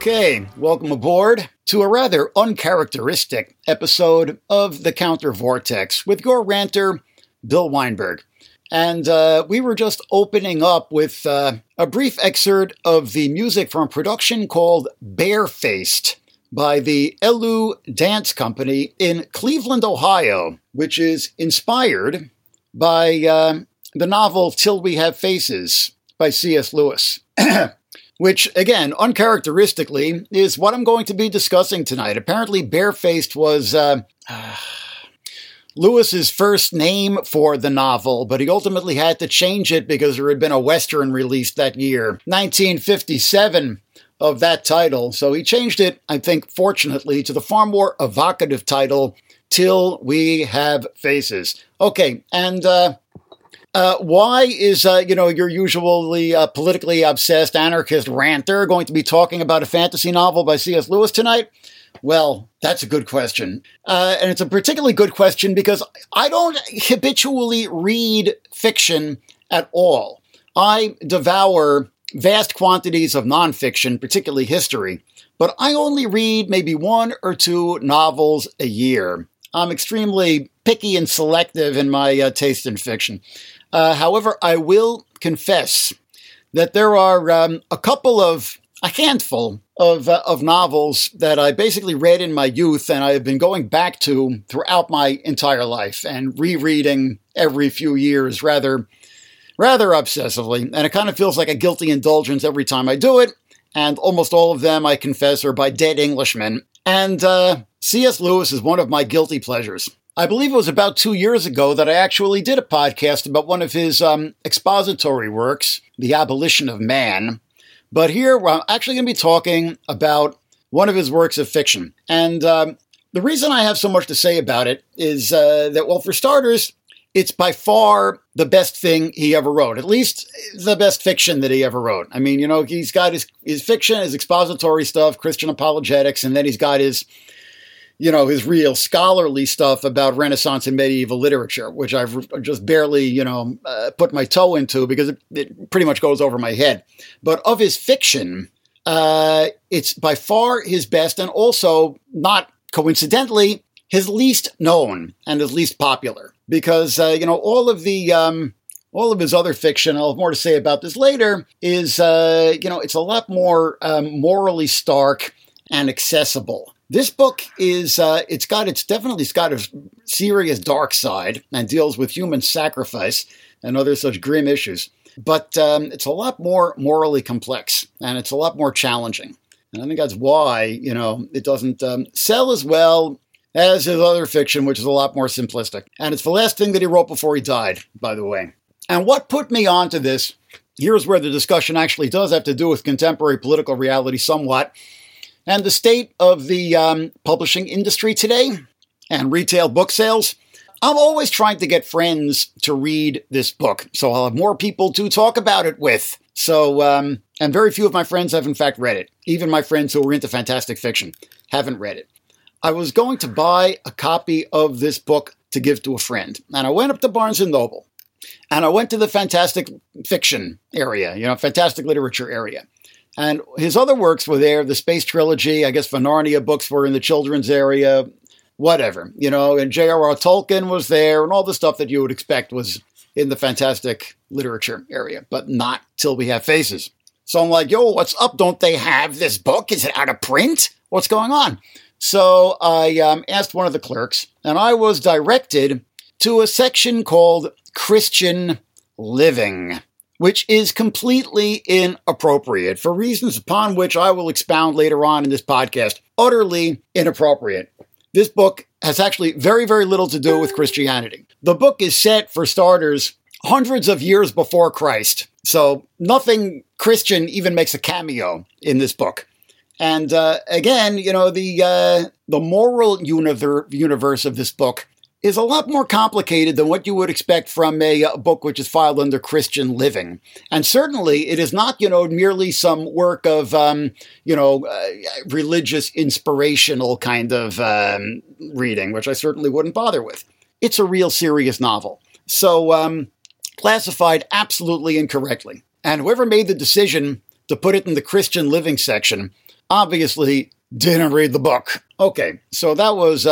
Okay, welcome aboard to a rather uncharacteristic episode of The Counter Vortex with your ranter, Bill Weinberg. And we were just opening up with a brief excerpt of the music from a production called Barefaced by the Elu Dance Company in Cleveland, Ohio, which is inspired by the novel Till We Have Faces by C.S. Lewis, which, again, uncharacteristically, is what I'm going to be discussing tonight. Apparently, Barefaced was Lewis's first name for the novel, but he ultimately had to change it because there had been a Western released that year, 1957, of that title. So he changed it, I think, fortunately, to the far more evocative title, Till We Have Faces. Okay, and why is, your usually politically obsessed anarchist ranter going to be talking about a fantasy novel by C.S. Lewis tonight? Well, that's a good question. And it's a particularly good question because I don't habitually read fiction at all. I devour vast quantities of nonfiction, particularly history, but I only read maybe one or two novels a year. I'm extremely picky and selective in my taste in fiction. However, I will confess that there are a handful of novels that I basically read in my youth and I've been going back to throughout my entire life and rereading every few years rather obsessively. And it kind of feels like a guilty indulgence every time I do it. And almost all of them, I confess, are by dead Englishmen. And C.S. Lewis is one of my guilty pleasures. I believe it was about 2 years ago that I actually did a podcast about one of his expository works, The Abolition of Man. But here, I'm actually going to be talking about one of his works of fiction. And the reason I have so much to say about it is that, well, for starters, it's by far the best thing he ever wrote, at least the best fiction that he ever wrote. I mean, he's got his fiction, his expository stuff, Christian apologetics, and then he's got his, his real scholarly stuff about Renaissance and medieval literature, which I've just barely, put my toe into because it pretty much goes over my head. But of his fiction, it's by far his best and also, not coincidentally, his least known and his least popular. Because, all of his other fiction, I'll have more to say about this later, is, it's a lot more morally stark and accessible. This book is, it's got a serious dark side and deals with human sacrifice and other such grim issues. But it's a lot more morally complex and it's a lot more challenging. And I think that's why, it doesn't sell as well as his other fiction, which is a lot more simplistic. And it's the last thing that he wrote before he died, by the way. And what put me onto this, here's where the discussion actually does have to do with contemporary political reality somewhat, and the state of the publishing industry today and retail book sales. I'm always trying to get friends to read this book, so I'll have more people to talk about it with. So, and very few of my friends have in fact read it. Even my friends who are into fantastic fiction haven't read it. I was going to buy a copy of this book to give to a friend. And I went up to Barnes & Noble. And I went to the fantastic fiction area, fantastic literature area. And his other works were there, the Space Trilogy, I guess the Narnia books were in the children's area, whatever. And J.R.R. Tolkien was there, and all the stuff that you would expect was in the fantastic literature area, but not Till We Have Faces. So I'm like, what's up? Don't they have this book? Is it out of print? What's going on? So I asked one of the clerks, and I was directed to a section called Christian Living, which is completely inappropriate for reasons upon which I will expound later on in this podcast. Utterly inappropriate. This book has actually very, very little to do with Christianity. The book is set, for starters, hundreds of years before Christ. So nothing Christian even makes a cameo in this book. And again, the moral universe of this book is a lot more complicated than what you would expect from a book which is filed under Christian Living. And certainly it is not, merely some work of, religious inspirational kind of reading, which I certainly wouldn't bother with. It's a real serious novel. So classified absolutely incorrectly. And whoever made the decision to put it in the Christian Living section obviously didn't read the book. Okay, so that was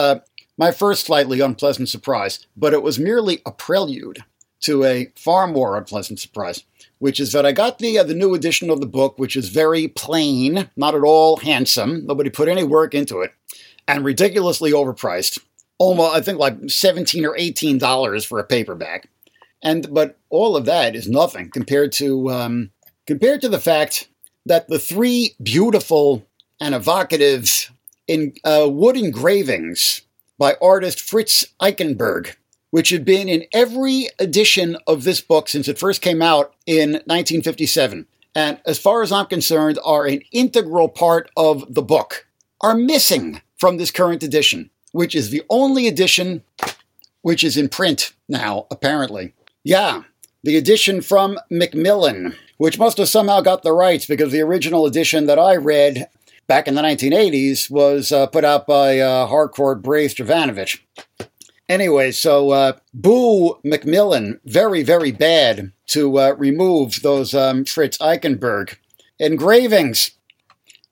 my first slightly unpleasant surprise, but it was merely a prelude to a far more unpleasant surprise, which is that I got the new edition of the book, which is very plain, not at all handsome, nobody put any work into it, and ridiculously overpriced. Almost, I think, like $17 or $18 for a paperback. But all of that is nothing compared to the fact that the three beautiful and evocative wood engravings by artist Fritz Eichenberg, which had been in every edition of this book since it first came out in 1957, and as far as I'm concerned, are an integral part of the book, are missing from this current edition, which is the only edition which is in print now, apparently. Yeah, the edition from Macmillan, which must have somehow got the rights, because the original edition that I read back in the 1980s was put out by Harcourt Braith Jovanovich. Anyway, so boo Macmillan, very, very bad to remove those Fritz Eichenberg engravings.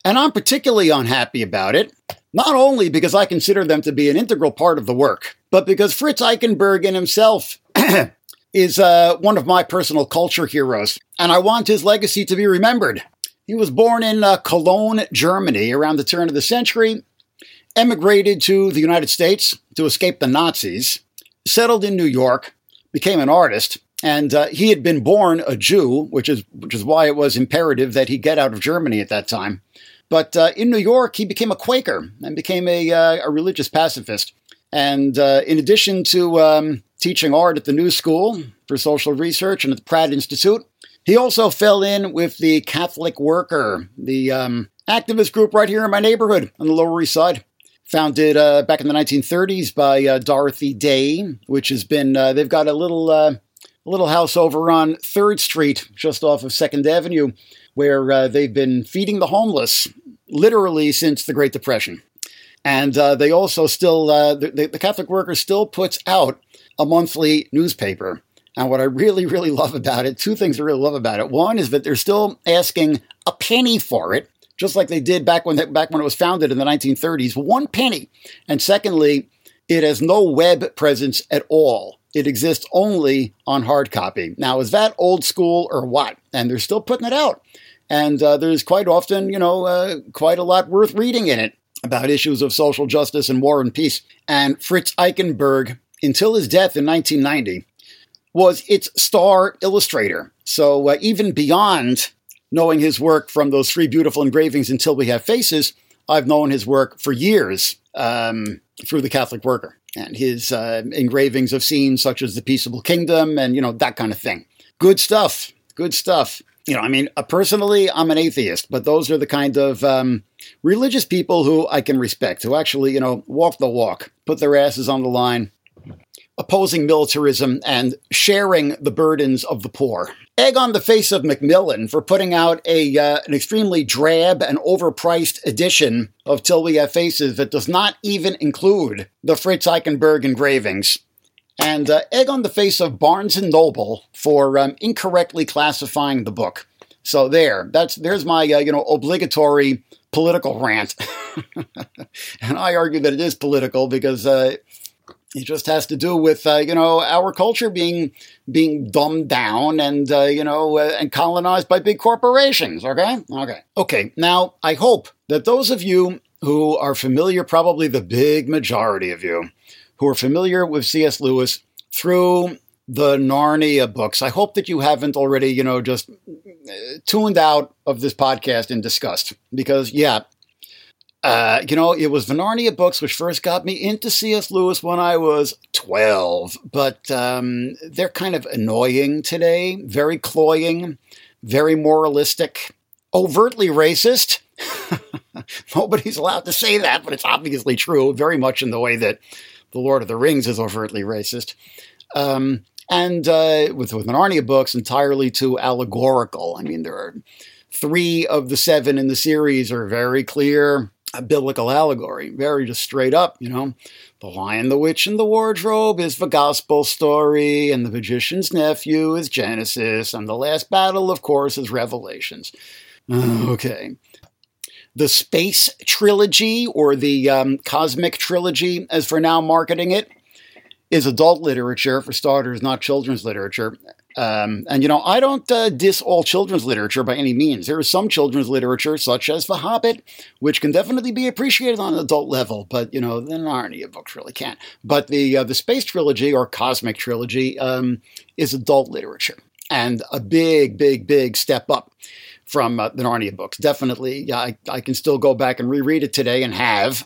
And I'm particularly unhappy about it, not only because I consider them to be an integral part of the work, but because Fritz Eichenberg in himself is one of my personal culture heroes, and I want his legacy to be remembered. He was born in Cologne, Germany, around the turn of the century, emigrated to the United States to escape the Nazis, settled in New York, became an artist, and he had been born a Jew, which is why it was imperative that he get out of Germany at that time. But in New York, he became a Quaker and became a religious pacifist. And in addition to teaching art at the New School for Social Research and at the Pratt Institute, he also fell in with the Catholic Worker, the activist group right here in my neighborhood on the Lower East Side, founded back in the 1930s by Dorothy Day, which has been, they've got a little house over on 3rd Street, just off of 2nd Avenue, where they've been feeding the homeless literally since the Great Depression. And they also still, the Catholic Worker still puts out a monthly newspaper. And what I really, really love about it, two things I really love about it. One is that they're still asking a penny for it, just like they did back when it was founded in the 1930s, 1 penny. And secondly, it has no web presence at all. It exists only on hard copy. Now, is that old school or what? And they're still putting it out. And there's quite often, quite a lot worth reading in it about issues of social justice and war and peace. And Fritz Eichenberg, until his death in 1990, was its star illustrator. So even beyond knowing his work from those three beautiful engravings Until We Have Faces, I've known his work for years through the Catholic Worker and his engravings of scenes such as The Peaceable Kingdom and, that kind of thing. Good stuff. Good stuff. Personally, I'm an atheist, but those are the kind of religious people who I can respect, who actually, walk the walk, put their asses on the line, opposing militarism and sharing the burdens of the poor. Egg on the face of Macmillan for putting out an extremely drab and overpriced edition of Till We Have Faces that does not even include the Fritz Eichenberg engravings. And egg on the face of Barnes & Noble for incorrectly classifying the book. So there's my, obligatory political rant. And I argue that it is political because it just has to do with, our culture being dumbed down and, and colonized by big corporations, okay? Okay, now I hope that those of you who are familiar, probably the big majority of you, who are familiar with C.S. Lewis through the Narnia books, I hope that you haven't already, just tuned out of this podcast in disgust. Because, it was the Narnia books which first got me into C.S. Lewis when I was 12. But they're kind of annoying today, very cloying, very moralistic, overtly racist. Nobody's allowed to say that, but it's obviously true, very much in the way that The Lord of the Rings is overtly racist. And with the Narnia books, entirely too allegorical. I mean, there are 3 of the 7 in the series are very clear biblical allegory, very just straight up, The Lion, the Witch, and the Wardrobe is the gospel story, and The Magician's Nephew is Genesis, and The Last Battle, of course, is Revelations. Okay. the Space Trilogy, or the Cosmic Trilogy, as for now marketing it, is adult literature, for starters, not children's literature. And, you know, I don't diss all children's literature by any means. There is some children's literature, such as The Hobbit, which can definitely be appreciated on an adult level, but, you know, the Narnia books really can't. But the Space Trilogy, or Cosmic Trilogy, is adult literature, and a big, big, big step up from the Narnia books. Definitely, yeah, I can still go back and reread it today, and have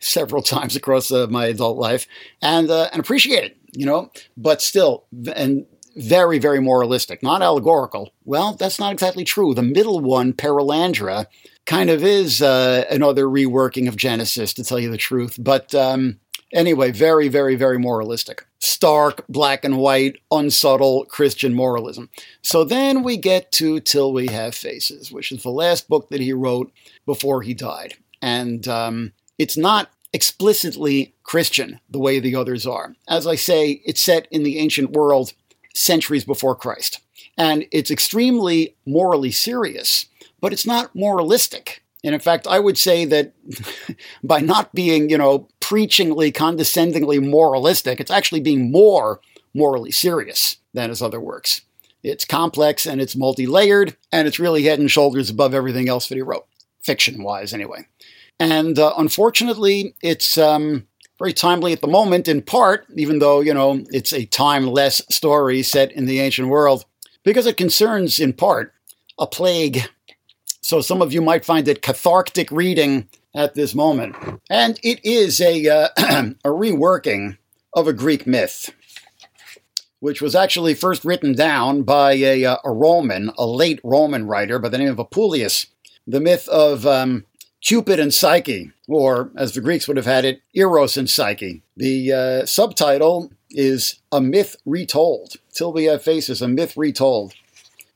several times across my adult life, and appreciate it, you know, but still, and very, very moralistic, not allegorical. Well, that's not exactly true. The middle one, Perelandra, kind of is another reworking of Genesis, to tell you the truth. But anyway, very, very, very moralistic. Stark, black and white, unsubtle Christian moralism. So then we get to Till We Have Faces, which is the last book that he wrote before he died. And it's not explicitly Christian the way the others are. As I say, it's set in the ancient world, centuries before Christ. And it's extremely morally serious, but it's not moralistic. And in fact, I would say that by not being, you know, preachingly, condescendingly moralistic, it's actually being more morally serious than his other works. It's complex and it's multi-layered, and it's really head and shoulders above everything else that he wrote, fiction-wise anyway. And unfortunately, it's very timely at the moment, in part, even though, you know, it's a timeless story set in the ancient world, because it concerns, in part, a plague. So some of you might find it cathartic reading at this moment. And it is a reworking of a Greek myth, which was actually first written down by a Roman, a late Roman writer by the name of Apuleius, the myth of Cupid and Psyche, or as the Greeks would have had it, Eros and Psyche. The subtitle is A Myth Retold. Till We Have Faces, A Myth Retold,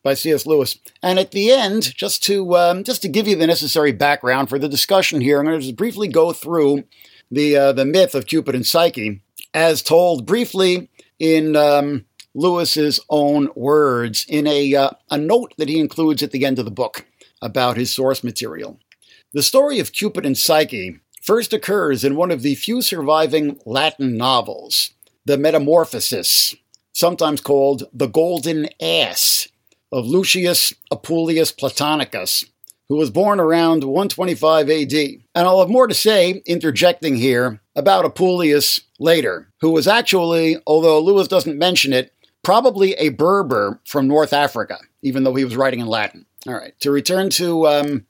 by C.S. Lewis. And at the end, just to give you the necessary background for the discussion here, I'm going to just briefly go through the myth of Cupid and Psyche, as told briefly in Lewis's own words, in a note that he includes at the end of the book about his source material. The story of Cupid and Psyche first occurs in one of the few surviving Latin novels, The Metamorphosis, sometimes called The Golden Ass, of Lucius Apuleius Platonicus, who was born around 125 AD. And I'll have more to say, interjecting here, about Apuleius later, who was actually, although Lewis doesn't mention it, probably a Berber from North Africa, even though he was writing in Latin. All right, to return to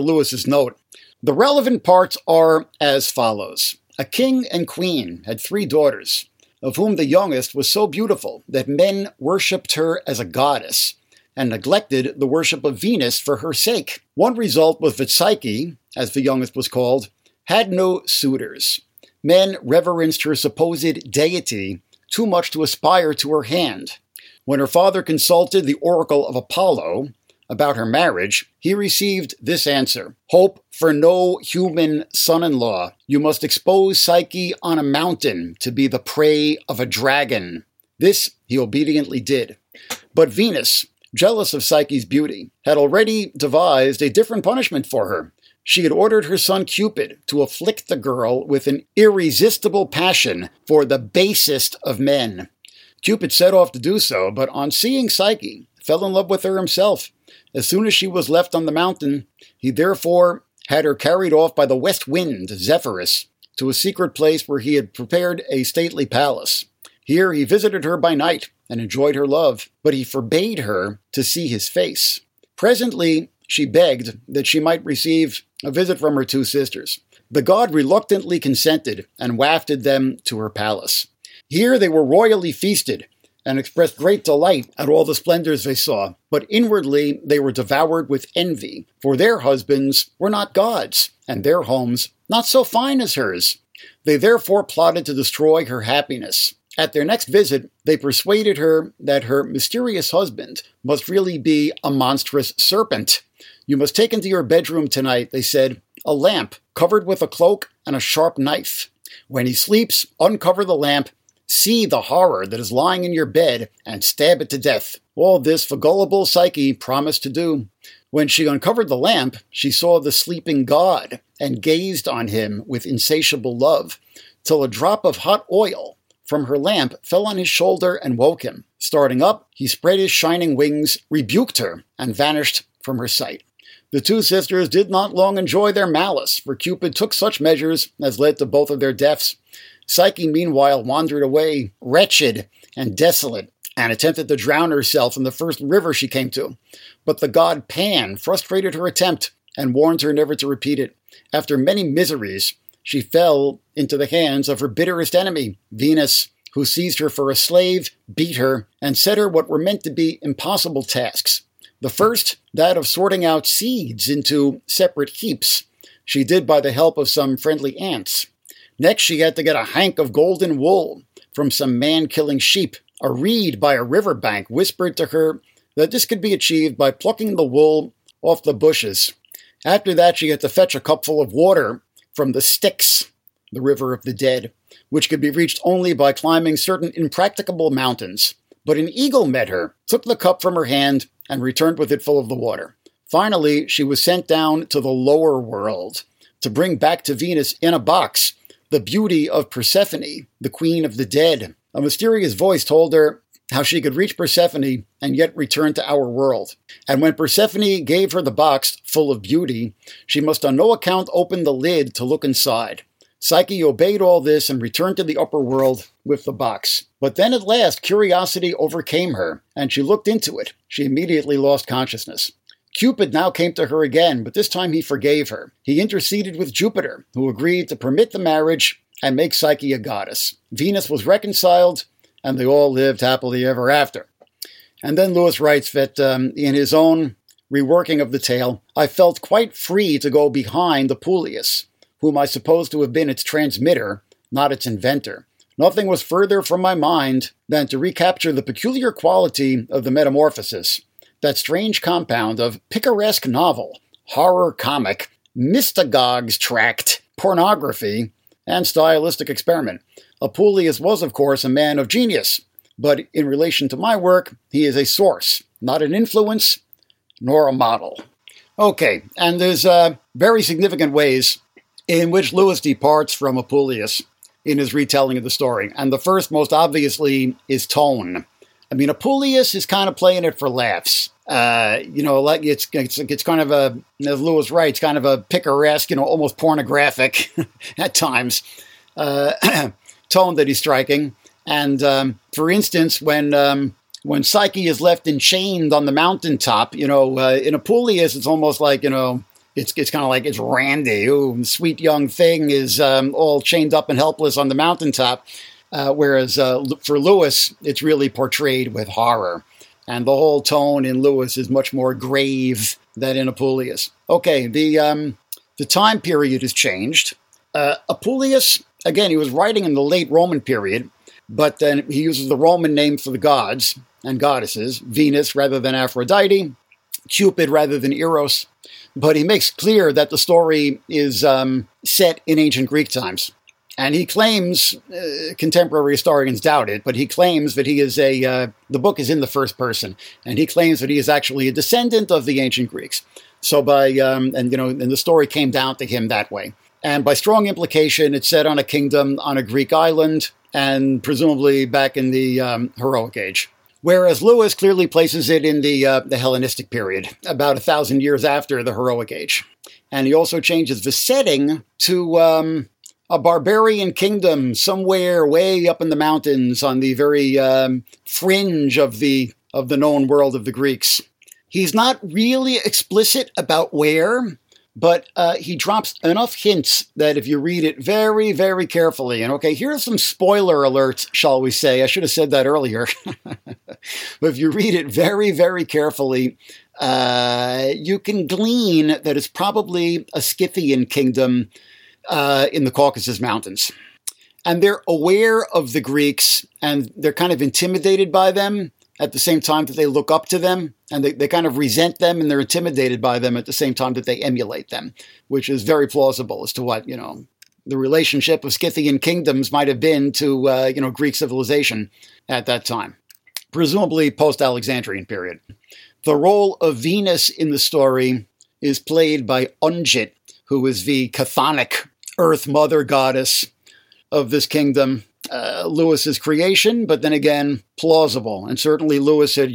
Lewis's note, the relevant parts are as follows. A king and queen had three daughters, of whom the youngest was so beautiful that men worshipped her as a goddess and neglected the worship of Venus for her sake. One result was that Psyche, as the youngest was called, had no suitors. Men reverenced her supposed deity too much to aspire to her hand. When her father consulted the oracle of Apollo about her marriage, he received this answer: "Hope for no human son-in-law. You must expose Psyche on a mountain to be the prey of a dragon." This he obediently did. But Venus, jealous of Psyche's beauty, had already devised a different punishment for her. She had ordered her son Cupid to afflict the girl with an irresistible passion for the basest of men. Cupid set off to do so, but on seeing Psyche, fell in love with her himself. As soon as she was left on the mountain, he therefore had her carried off by the west wind, Zephyrus, to a secret place where he had prepared a stately palace. Here he visited her by night and enjoyed her love, but he forbade her to see his face. Presently, she begged that she might receive a visit from her two sisters. The god reluctantly consented and wafted them to her palace. Here they were royally feasted, and expressed great delight at all the splendors they saw. But inwardly they were devoured with envy, for their husbands were not gods, and their homes not so fine as hers. They therefore plotted to destroy her happiness. At their next visit, they persuaded her that her mysterious husband must really be a monstrous serpent. "You must take into your bedroom tonight," they said, "a lamp covered with a cloak and a sharp knife. When he sleeps, uncover the lamp, see the horror that is lying in your bed, and stab it to death." All this the gullible Psyche promised to do. When she uncovered the lamp, she saw the sleeping god and gazed on him with insatiable love, till a drop of hot oil from her lamp fell on his shoulder and woke him. Starting up, he spread his shining wings, rebuked her, and vanished from her sight. The two sisters did not long enjoy their malice, for Cupid took such measures as led to both of their deaths. Psyche, meanwhile, wandered away, wretched and desolate, and attempted to drown herself in the first river she came to. But the god Pan frustrated her attempt and warned her never to repeat it. After many miseries, she fell into the hands of her bitterest enemy, Venus, who seized her for a slave, beat her, and set her what were meant to be impossible tasks. The first, that of sorting out seeds into separate heaps, she did by the help of some friendly ants. Next, she had to get a hank of golden wool from some man-killing sheep. A reed by a river bank whispered to her that this could be achieved by plucking the wool off the bushes. After that, she had to fetch a cupful of water from the Styx, the river of the dead, which could be reached only by climbing certain impracticable mountains. But an eagle met her, took the cup from her hand, and returned with it full of the water. Finally, she was sent down to the lower world to bring back to Venus in a box the beauty of Persephone, the queen of the dead. A mysterious voice told her how she could reach Persephone and yet return to our world. And when Persephone gave her the box full of beauty, she must on no account open the lid to look inside. Psyche obeyed all this and returned to the upper world with the box. But then at last, curiosity overcame her, and she looked into it. She immediately lost consciousness. Cupid now came to her again, but this time he forgave her. He interceded with Jupiter, who agreed to permit the marriage and make Psyche a goddess. Venus was reconciled, and they all lived happily ever after. And then Lewis writes that in his own reworking of the tale, I felt quite free to go behind Apuleius, whom I supposed to have been its transmitter, not its inventor. Nothing was further from my mind than to recapture the peculiar quality of The Metamorphosis, that strange compound of picaresque novel, horror comic, mystagogue's tract, pornography, and stylistic experiment. Apuleius was, of course, a man of genius, but in relation to my work, he is a source, not an influence, nor a model. Okay, and there's very significant ways in which Lewis departs from Apuleius in his retelling of the story. And the first, most obviously, is tone. I mean, Apuleius is kind of playing it for laughs. Like it's kind of a, as Lewis writes, kind of a picaresque, almost pornographic at times tone that he's striking. And for instance, when Psyche is left enchained on the mountaintop, in Apuleius, it's almost like, It's kind of like it's Randy, who sweet young thing is all chained up and helpless on the mountaintop, whereas for Lewis, it's really portrayed with horror. And the whole tone in Lewis is much more grave than in Apuleius. Okay, the time period is changed. Apuleius, again, he was writing in the late Roman period, but then he uses the Roman name for the gods and goddesses, Venus rather than Aphrodite, Cupid rather than Eros, but he makes clear that the story is set in ancient Greek times. And he claims, contemporary historians doubt it, but he claims that he is the book is in the first person, and he claims that he is actually a descendant of the ancient Greeks. So and the story came down to him that way. And by strong implication, it's set on a kingdom on a Greek island, and presumably back in the Heroic Age. Whereas Lewis clearly places it in the Hellenistic period, about 1,000 years after the Heroic Age. And he also changes the setting to a barbarian kingdom somewhere way up in the mountains on the very fringe of the known world of the Greeks. He's not really explicit about where, but he drops enough hints that if you read it very, very carefully, and okay, here's some spoiler alerts, shall we say. I should have said that earlier. But if you read it very, very carefully, you can glean that it's probably a Scythian kingdom in the Caucasus Mountains. And they're aware of the Greeks, and they're kind of intimidated by them at the same time that they look up to them, and they kind of resent them, and they're intimidated by them at the same time that they emulate them, which is very plausible as to what, the relationship of Scythian kingdoms might have been to, Greek civilization at that time, presumably post-Alexandrian period. The role of Venus in the story is played by Ungit, who is the chthonic earth mother goddess of this kingdom. Lewis's creation, but then again, plausible. And certainly Lewis had,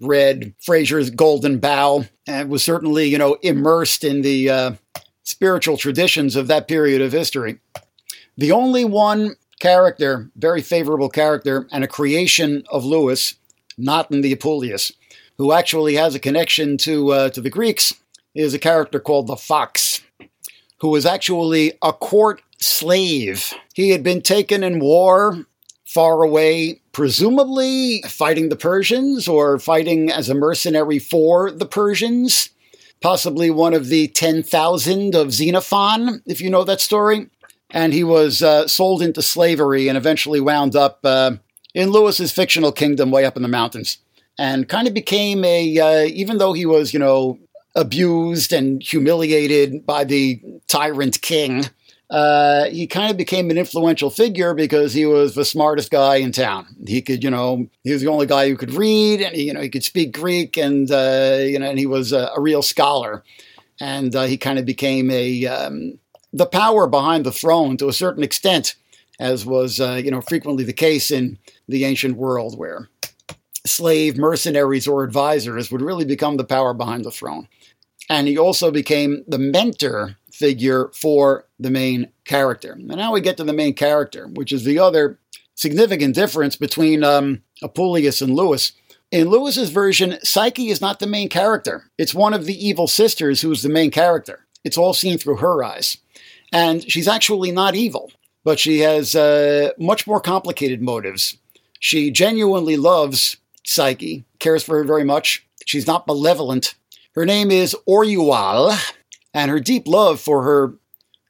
read Fraser's Golden Bough and was certainly, immersed in the spiritual traditions of that period of history. The only one character, very favorable character, and a creation of Lewis, not in the Apuleius, who actually has a connection to the Greeks, is a character called the Fox, who was actually a court slave. He had been taken in war far away, presumably fighting the Persians or fighting as a mercenary for the Persians, possibly one of the 10,000 of Xenophon, if you know that story. And he was sold into slavery and eventually wound up in Lewis's fictional kingdom way up in the mountains, and kind of became even though he was, abused and humiliated by the tyrant king, he kind of became an influential figure because he was the smartest guy in town. He could, he was the only guy who could read, and he could speak Greek, and and he was a real scholar. And he kind of became the power behind the throne to a certain extent, as was frequently the case in the ancient world, where slave mercenaries or advisors would really become the power behind the throne. And he also became the mentor figure for the main character. And now we get to the main character, which is the other significant difference between Apuleius and Lewis. In Lewis's version, Psyche is not the main character. It's one of the evil sisters who's the main character. It's all seen through her eyes. And she's actually not evil, but she has much more complicated motives. She genuinely loves Psyche, cares for her very much. She's not malevolent. Her name is Orual, and her deep love for her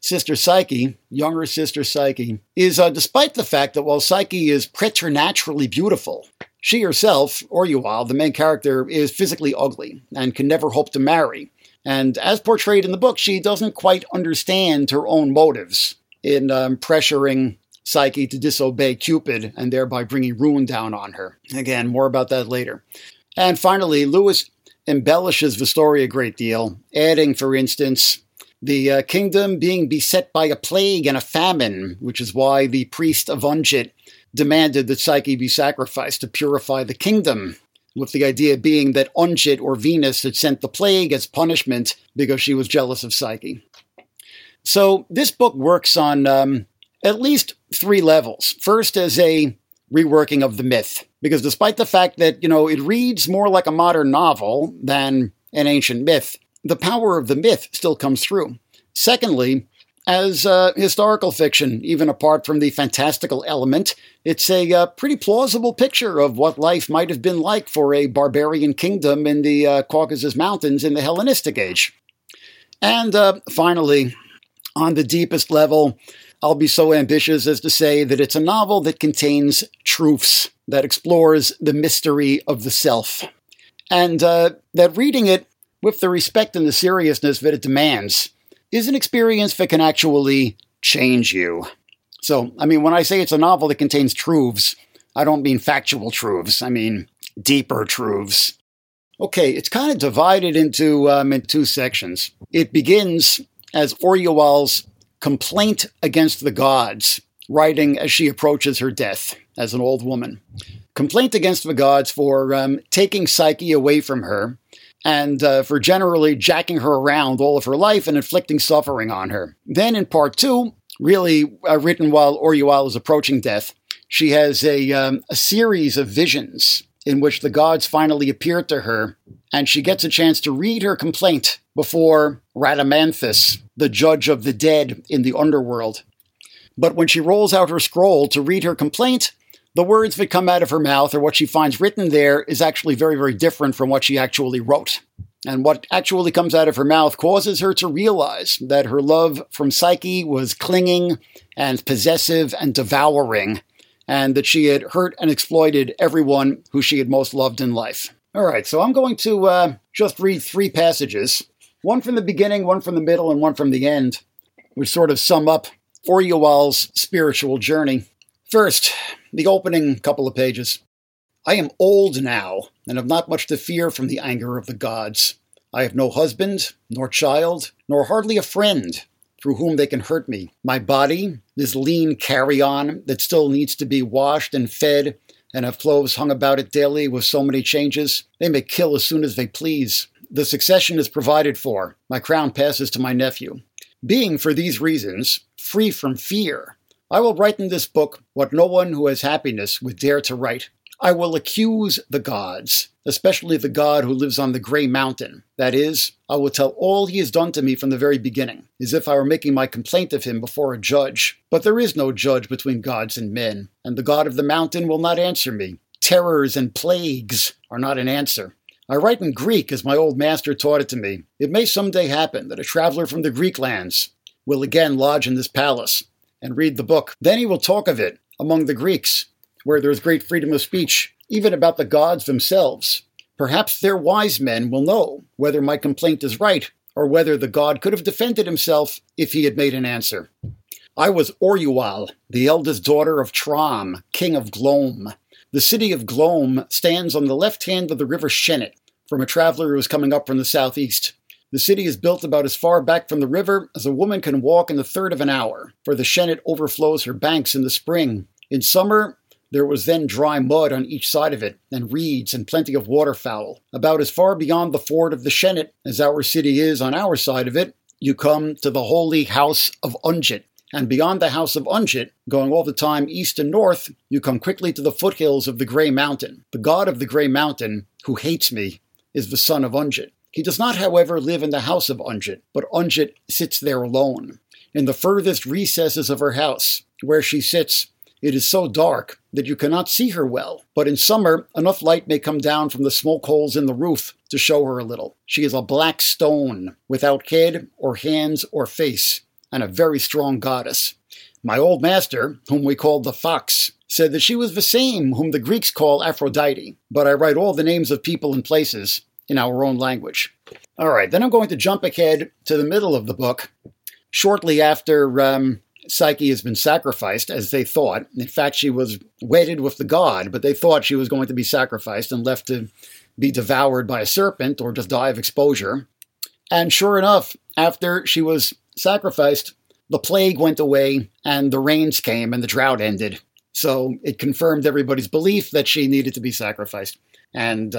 sister Psyche, younger sister Psyche, is despite the fact that while Psyche is preternaturally beautiful, she herself, Orual, the main character, is physically ugly and can never hope to marry. And as portrayed in the book, she doesn't quite understand her own motives in pressuring Psyche to disobey Cupid and thereby bringing ruin down on her. Again, more about that later. And finally, Lewis embellishes the story a great deal, adding, for instance, the kingdom being beset by a plague and a famine, which is why the priest of Ungit demanded that Psyche be sacrificed to purify the kingdom, with the idea being that Ungit or Venus had sent the plague as punishment because she was jealous of Psyche. So this book works on at least three levels. First, as a reworking of the myth, because despite the fact that, it reads more like a modern novel than an ancient myth, the power of the myth still comes through. Secondly, as historical fiction, even apart from the fantastical element, it's a pretty plausible picture of what life might have been like for a barbarian kingdom in the Caucasus Mountains in the Hellenistic Age. And finally, on the deepest level, I'll be so ambitious as to say that it's a novel that contains truths, that explores the mystery of the self, and that reading it with the respect and the seriousness that it demands is an experience that can actually change you. So, when I say it's a novel that contains truths, I don't mean factual truths. I mean deeper truths. Okay, it's kind of divided into two sections. It begins as Orual's complaint against the gods, writing as she approaches her death as an old woman. Complaint against the gods for taking Psyche away from her and for generally jacking her around all of her life and inflicting suffering on her. Then in part two, really written while Orual is approaching death, she has a series of visions in which the gods finally appeared to her, and she gets a chance to read her complaint before Rhadamanthus, the judge of the dead in the underworld. But when she rolls out her scroll to read her complaint, the words that come out of her mouth or what she finds written there is actually very, very different from what she actually wrote. And what actually comes out of her mouth causes her to realize that her love from Psyche was clinging and possessive and devouring, and that she had hurt and exploited everyone who she had most loved in life. All right, so I'm going to just read three passages. One from the beginning, one from the middle, and one from the end, which sort of sum up Orual's spiritual journey. First, the opening couple of pages. I am old now, and have not much to fear from the anger of the gods. I have no husband, nor child, nor hardly a friend through whom they can hurt me. My body, this lean carrion that still needs to be washed and fed, and have clothes hung about it daily with so many changes, they may kill as soon as they please. The succession is provided for. My crown passes to my nephew. Being, for these reasons, free from fear, I will write in this book what no one who has happiness would dare to write. I will accuse the gods, especially the god who lives on the Grey Mountain. That is, I will tell all he has done to me from the very beginning, as if I were making my complaint of him before a judge. But there is no judge between gods and men, and the god of the mountain will not answer me. Terrors and plagues are not an answer. I write in Greek as my old master taught it to me. It may some day happen that a traveler from the Greek lands will again lodge in this palace and read the book. Then he will talk of it among the Greeks, where there is great freedom of speech, even about the gods themselves. Perhaps their wise men will know whether my complaint is right, or whether the god could have defended himself if he had made an answer. I was Orual, the eldest daughter of Trom, king of Glome. The city of Glome stands on the left hand of the river Shenet, from a traveler who is coming up from the southeast. The city is built about as far back from the river as a woman can walk in the third of an hour, for the Shenet overflows her banks in the spring. In summer, there was then dry mud on each side of it, and reeds and plenty of waterfowl. About as far beyond the ford of the Shenet as our city is on our side of it, you come to the holy house of Ungit. And beyond the house of Ungit, going all the time east and north, you come quickly to the foothills of the Grey Mountain. The god of the Grey Mountain, who hates me, is the son of Ungit. He does not, however, live in the house of Ungit, but Ungit sits there alone, in the furthest recesses of her house, where she sits. It is so dark that you cannot see her well, but in summer enough light may come down from the smoke holes in the roof to show her a little. She is a black stone, without head or hands or face, and a very strong goddess. My old master, whom we called the Fox, said that she was the same whom the Greeks call Aphrodite, but I write all the names of people and places in our own language. All right, then I'm going to jump ahead to the middle of the book, shortly after Psyche has been sacrificed, as they thought. In fact, she was wedded with the god, but they thought she was going to be sacrificed and left to be devoured by a serpent or just die of exposure. And sure enough, after she was sacrificed, the plague went away and the rains came and the drought ended. So it confirmed everybody's belief that she needed to be sacrificed. And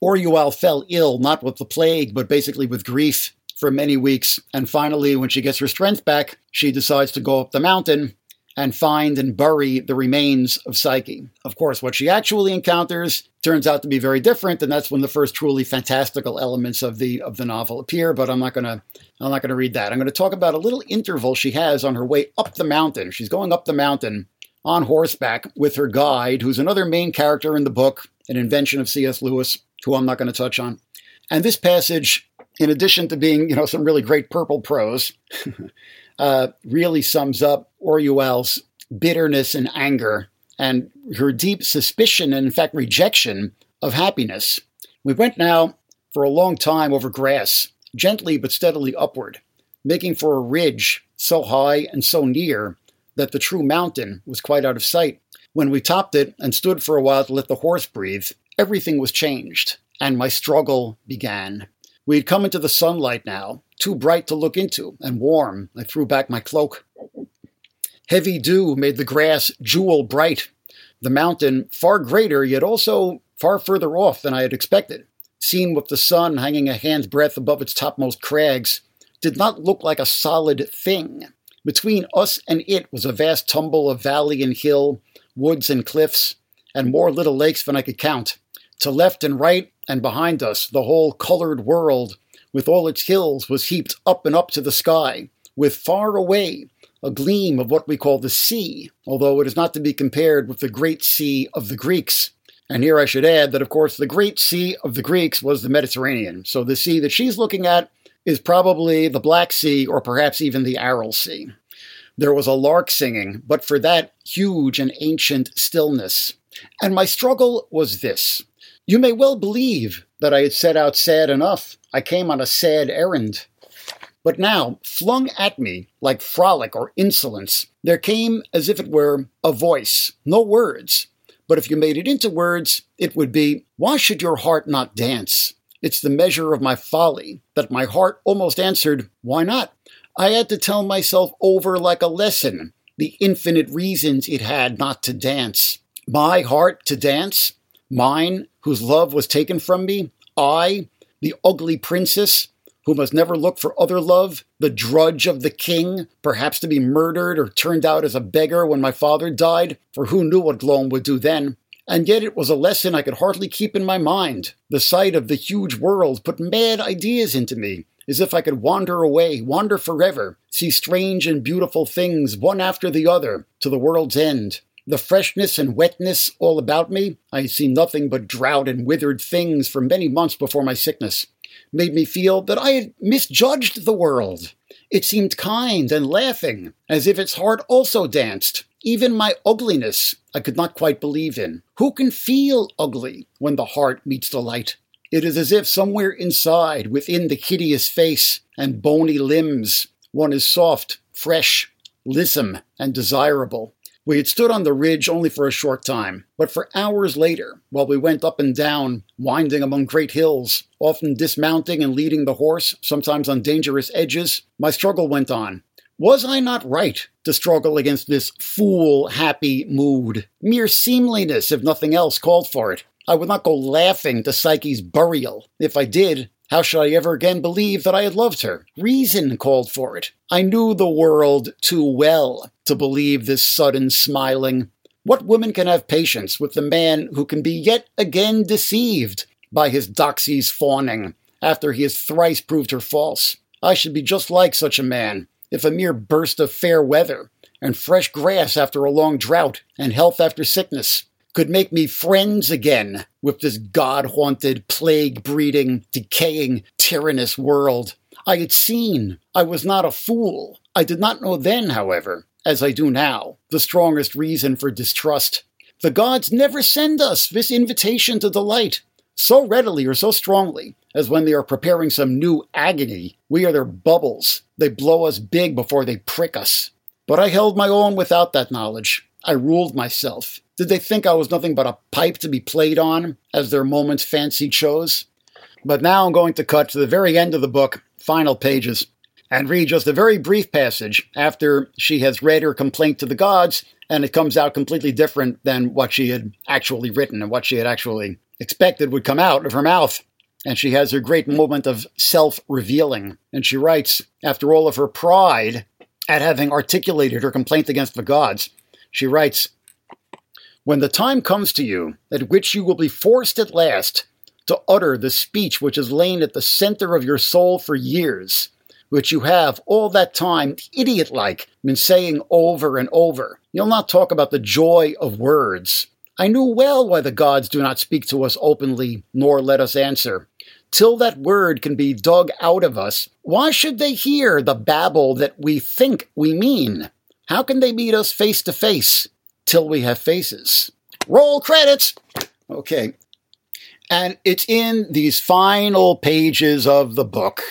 Orual fell ill, not with the plague, but basically with grief for many weeks. And finally, when she gets her strength back, she decides to go up the mountain and find and bury the remains of Psyche. Of course, what she actually encounters turns out to be very different, and that's when the first truly fantastical elements of the novel appear, but I'm not going to read that. I'm going to talk about a little interval she has on her way up the mountain. She's going up the mountain on horseback with her guide, who's another main character in the book, an invention of C.S. Lewis, who I'm not going to touch on. And this passage, in addition to being, some really great purple prose, really sums up Orual's bitterness and anger and her deep suspicion and, in fact, rejection of happiness. We went now for a long time over grass, gently but steadily upward, making for a ridge so high and so near that the true mountain was quite out of sight. When we topped it and stood for a while to let the horse breathe, everything was changed, and my struggle began. We had come into the sunlight now, too bright to look into, and warm. I threw back my cloak. Heavy dew made the grass jewel bright. The mountain, far greater, yet also far further off than I had expected, seen with the sun hanging a hand's breadth above its topmost crags, did not look like a solid thing. Between us and it was a vast tumble of valley and hill, woods and cliffs, and more little lakes than I could count. To left and right, and behind us, the whole colored world, with all its hills, was heaped up and up to the sky, with far away a gleam of what we call the sea, although it is not to be compared with the great sea of the Greeks. And here I should add that, of course, the great sea of the Greeks was the Mediterranean. So the sea that she's looking at is probably the Black Sea, or perhaps even the Aral Sea. There was a lark singing, but for that huge and ancient stillness. And my struggle was this. You may well believe that I had set out sad enough. I came on a sad errand. But now, flung at me like frolic or insolence, there came, as if it were, a voice, no words, But if you made it into words, it would be, why should your heart not dance? It's the measure of my folly that my heart almost answered, why not? I had to tell myself over like a lesson the infinite reasons it had not to dance. My heart to dance? Mine, whose love was taken from me? I, the ugly princess, who must never look for other love, the drudge of the king, perhaps to be murdered or turned out as a beggar when my father died, for who knew what Glome would do then? And yet it was a lesson I could hardly keep in my mind. The sight of the huge world put mad ideas into me, as if I could wander away, wander forever, see strange and beautiful things one after the other, to the world's end. The freshness and wetness all about me, I had seen nothing but drought and withered things for many months before my sickness, made me feel that I had misjudged the world. It seemed kind and laughing, as if its heart also danced. Even my ugliness I could not quite believe in. Who can feel ugly when the heart meets the light? It is as if somewhere inside, within the hideous face and bony limbs, one is soft, fresh, lissom, and desirable. We had stood on the ridge only for a short time, but for hours later, while we went up and down, winding among great hills, often dismounting and leading the horse, sometimes on dangerous edges, my struggle went on. Was I not right to struggle against this fool, happy mood? Mere seemliness, if nothing else, called for it. I would not go laughing to Psyche's burial. If I did, how should I ever again believe that I had loved her? Reason called for it. I knew the world too well to believe this sudden smiling. What woman can have patience with the man who can be yet again deceived by his doxy's fawning, after he has thrice proved her false? I should be just like such a man, if a mere burst of fair weather, and fresh grass after a long drought, and health after sickness, could make me friends again with this God-haunted, plague-breeding, decaying, tyrannous world. I had seen. I was not a fool. I did not know then, however, as I do now, the strongest reason for distrust. The gods never send us this invitation to delight so readily or so strongly as when they are preparing some new agony. We are their bubbles. They blow us big before they prick us. But I held my own without that knowledge. I ruled myself. Did they think I was nothing but a pipe to be played on, as their moment's fancy chose? But now I'm going to cut to the very end of the book, final pages, and read just a very brief passage after she has read her complaint to the gods, and it comes out completely different than what she had actually written and what she had actually expected would come out of her mouth. And she has her great moment of self-revealing. And she writes, after all of her pride at having articulated her complaint against the gods, she writes, "When the time comes to you, at which you will be forced at last to utter the speech which has lain at the center of your soul for years, which you have all that time, idiot-like, been saying over and over, you'll not talk about the joy of words. I knew well why the gods do not speak to us openly, nor let us answer. Till that word can be dug out of us, why should they hear the babble that we think we mean? How can they meet us face to face? Till we have faces." Roll credits! Okay. And it's in these final pages of the book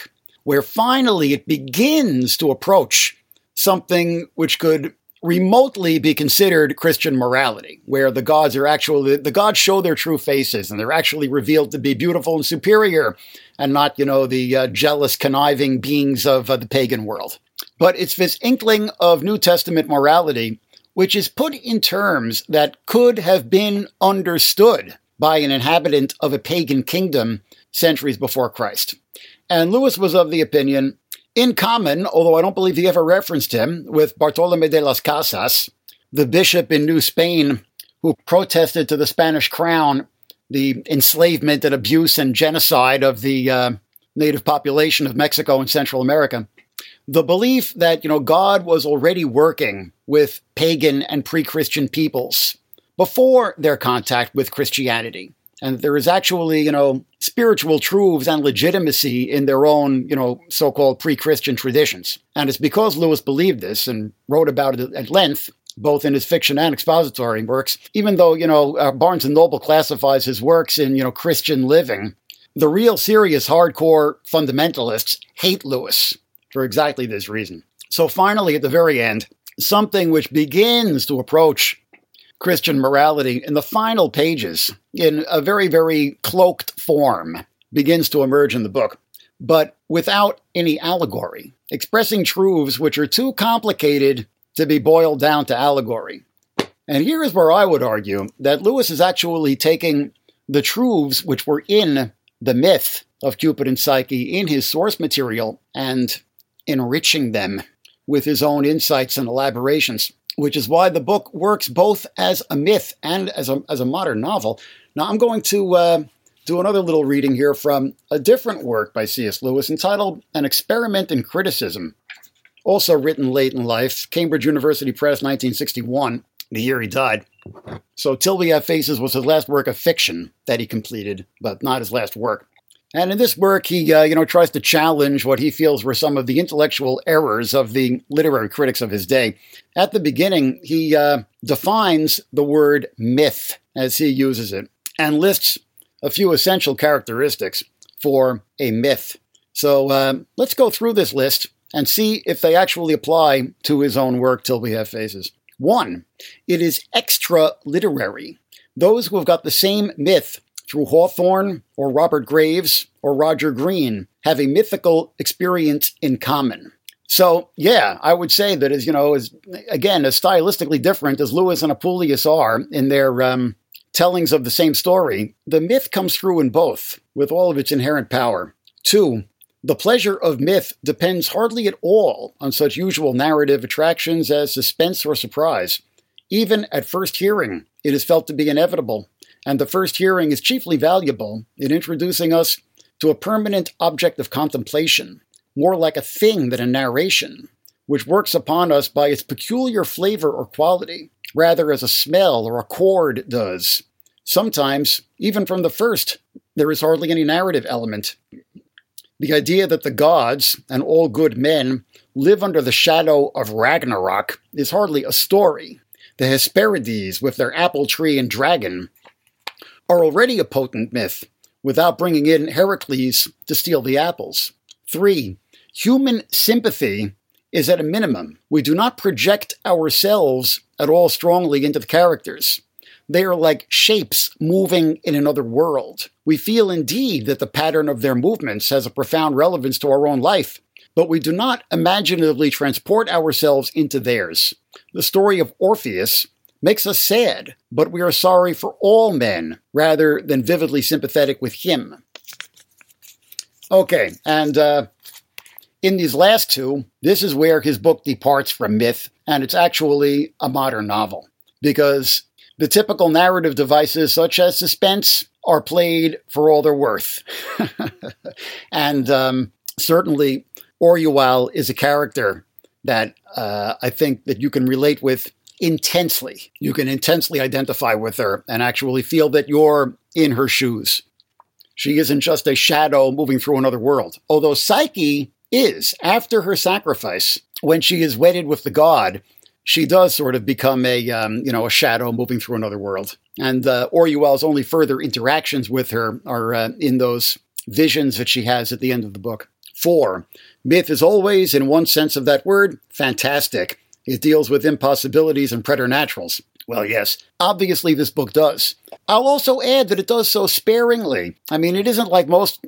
where finally it begins to approach something which could remotely be considered Christian morality, where the gods are actually, the gods show their true faces and they're actually revealed to be beautiful and superior and not, the jealous, conniving beings of the pagan world. But it's this inkling of New Testament morality which is put in terms that could have been understood by an inhabitant of a pagan kingdom centuries before Christ. And Lewis was of the opinion, in common, although I don't believe he ever referenced him, with Bartolome de las Casas, the bishop in New Spain, who protested to the Spanish crown the enslavement and abuse and genocide of the native population of Mexico and Central America, the belief that, God was already working with pagan and pre-Christian peoples before their contact with Christianity. And there is actually, spiritual truths and legitimacy in their own, so-called pre-Christian traditions. And it's because Lewis believed this and wrote about it at length, both in his fiction and expository works, even though, Barnes & Noble classifies his works in, Christian Living, the real serious hardcore fundamentalists hate Lewis for exactly this reason. So finally, at the very end, something which begins to approach Christian morality in the final pages, in a very, very cloaked form, begins to emerge in the book, but without any allegory, expressing truths which are too complicated to be boiled down to allegory. And here is where I would argue that Lewis is actually taking the truths which were in the myth of Cupid and Psyche in his source material and enriching them with his own insights and elaborations, which is why the book works both as a myth and as a modern novel. Now, I'm going to do another little reading here from a different work by C.S. Lewis entitled An Experiment in Criticism, also written late in life, Cambridge University Press, 1961, the year he died. So Till We Have Faces was his last work of fiction that he completed, but not his last work. And in this work, he tries to challenge what he feels were some of the intellectual errors of the literary critics of his day. At the beginning, he defines the word myth as he uses it and lists a few essential characteristics for a myth. So let's go through this list and see if they actually apply to his own work, Till We Have Faces. 1, it is extra-literary. Those who have got the same myth through Hawthorne or Robert Graves or Roger Green have a mythical experience in common. So, yeah, I would say that as stylistically different as Lewis and Apuleius are in their tellings of the same story, the myth comes through in both with all of its inherent power. 2, the pleasure of myth depends hardly at all on such usual narrative attractions as suspense or surprise. Even at first hearing, it is felt to be inevitable. And the first hearing is chiefly valuable in introducing us to a permanent object of contemplation, more like a thing than a narration, which works upon us by its peculiar flavor or quality, rather as a smell or a chord does. Sometimes, even from the first, there is hardly any narrative element. The idea that the gods and all good men live under the shadow of Ragnarok is hardly a story. The Hesperides, with their apple tree and dragon, are already a potent myth, without bringing in Heracles to steal the apples. 3, human sympathy is at a minimum. We do not project ourselves at all strongly into the characters. They are like shapes moving in another world. We feel indeed that the pattern of their movements has a profound relevance to our own life, but we do not imaginatively transport ourselves into theirs. The story of Orpheus makes us sad, but we are sorry for all men rather than vividly sympathetic with him. Okay, and in these last two, this is where his book departs from myth, and it's actually a modern novel, because the typical narrative devices such as suspense are played for all they're worth. And certainly, Orual is a character that I think that you can relate with intensely. You can intensely identify with her and actually feel that you're in her shoes. She isn't just a shadow moving through another world. Although Psyche is, after her sacrifice, when she is wedded with the god, she does sort of become a shadow moving through another world. And Orual's only further interactions with her are in those visions that she has at the end of the book. 4, myth is always, in one sense of that word, fantastic. It deals with impossibilities and preternaturals. Well, yes, obviously this book does. I'll also add that it does so sparingly. I mean, it isn't like most,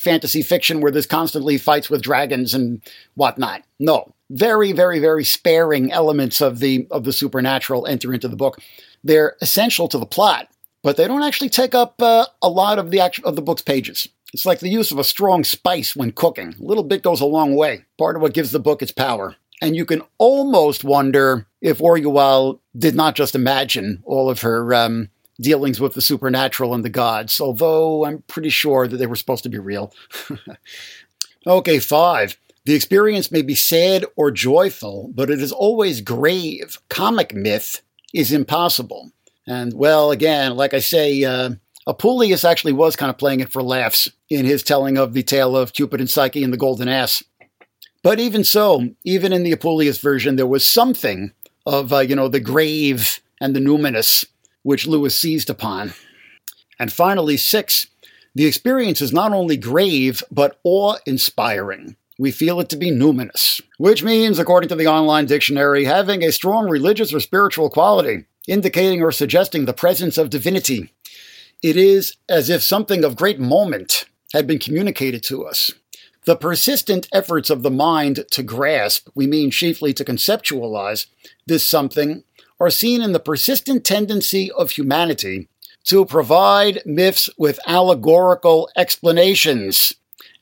fantasy fiction where there's constantly fights with dragons and whatnot. No, very, very, very sparing elements of the supernatural enter into the book. They're essential to the plot, but they don't actually take up a lot of the book's pages. It's like the use of a strong spice when cooking. A little bit goes a long way. Part of what gives the book its power. And you can almost wonder if Orual did not just imagine all of her dealings with the supernatural and the gods, although I'm pretty sure that they were supposed to be real. Okay, 5. The experience may be sad or joyful, but it is always grave. Comic myth is impossible. And, well, again, like I say, Apuleius actually was kind of playing it for laughs in his telling of the tale of Cupid and Psyche and the Golden Ass. But even so, even in the Apuleius version, there was something of, the grave and the numinous, which Lewis seized upon. And finally, 6, the experience is not only grave, but awe-inspiring. We feel it to be numinous, which means, according to the online dictionary, having a strong religious or spiritual quality. indicating or suggesting the presence of divinity. It is as if something of great moment had been communicated to us. The persistent efforts of the mind to grasp, we mean chiefly to conceptualize, this something, are seen in the persistent tendency of humanity to provide myths with allegorical explanations.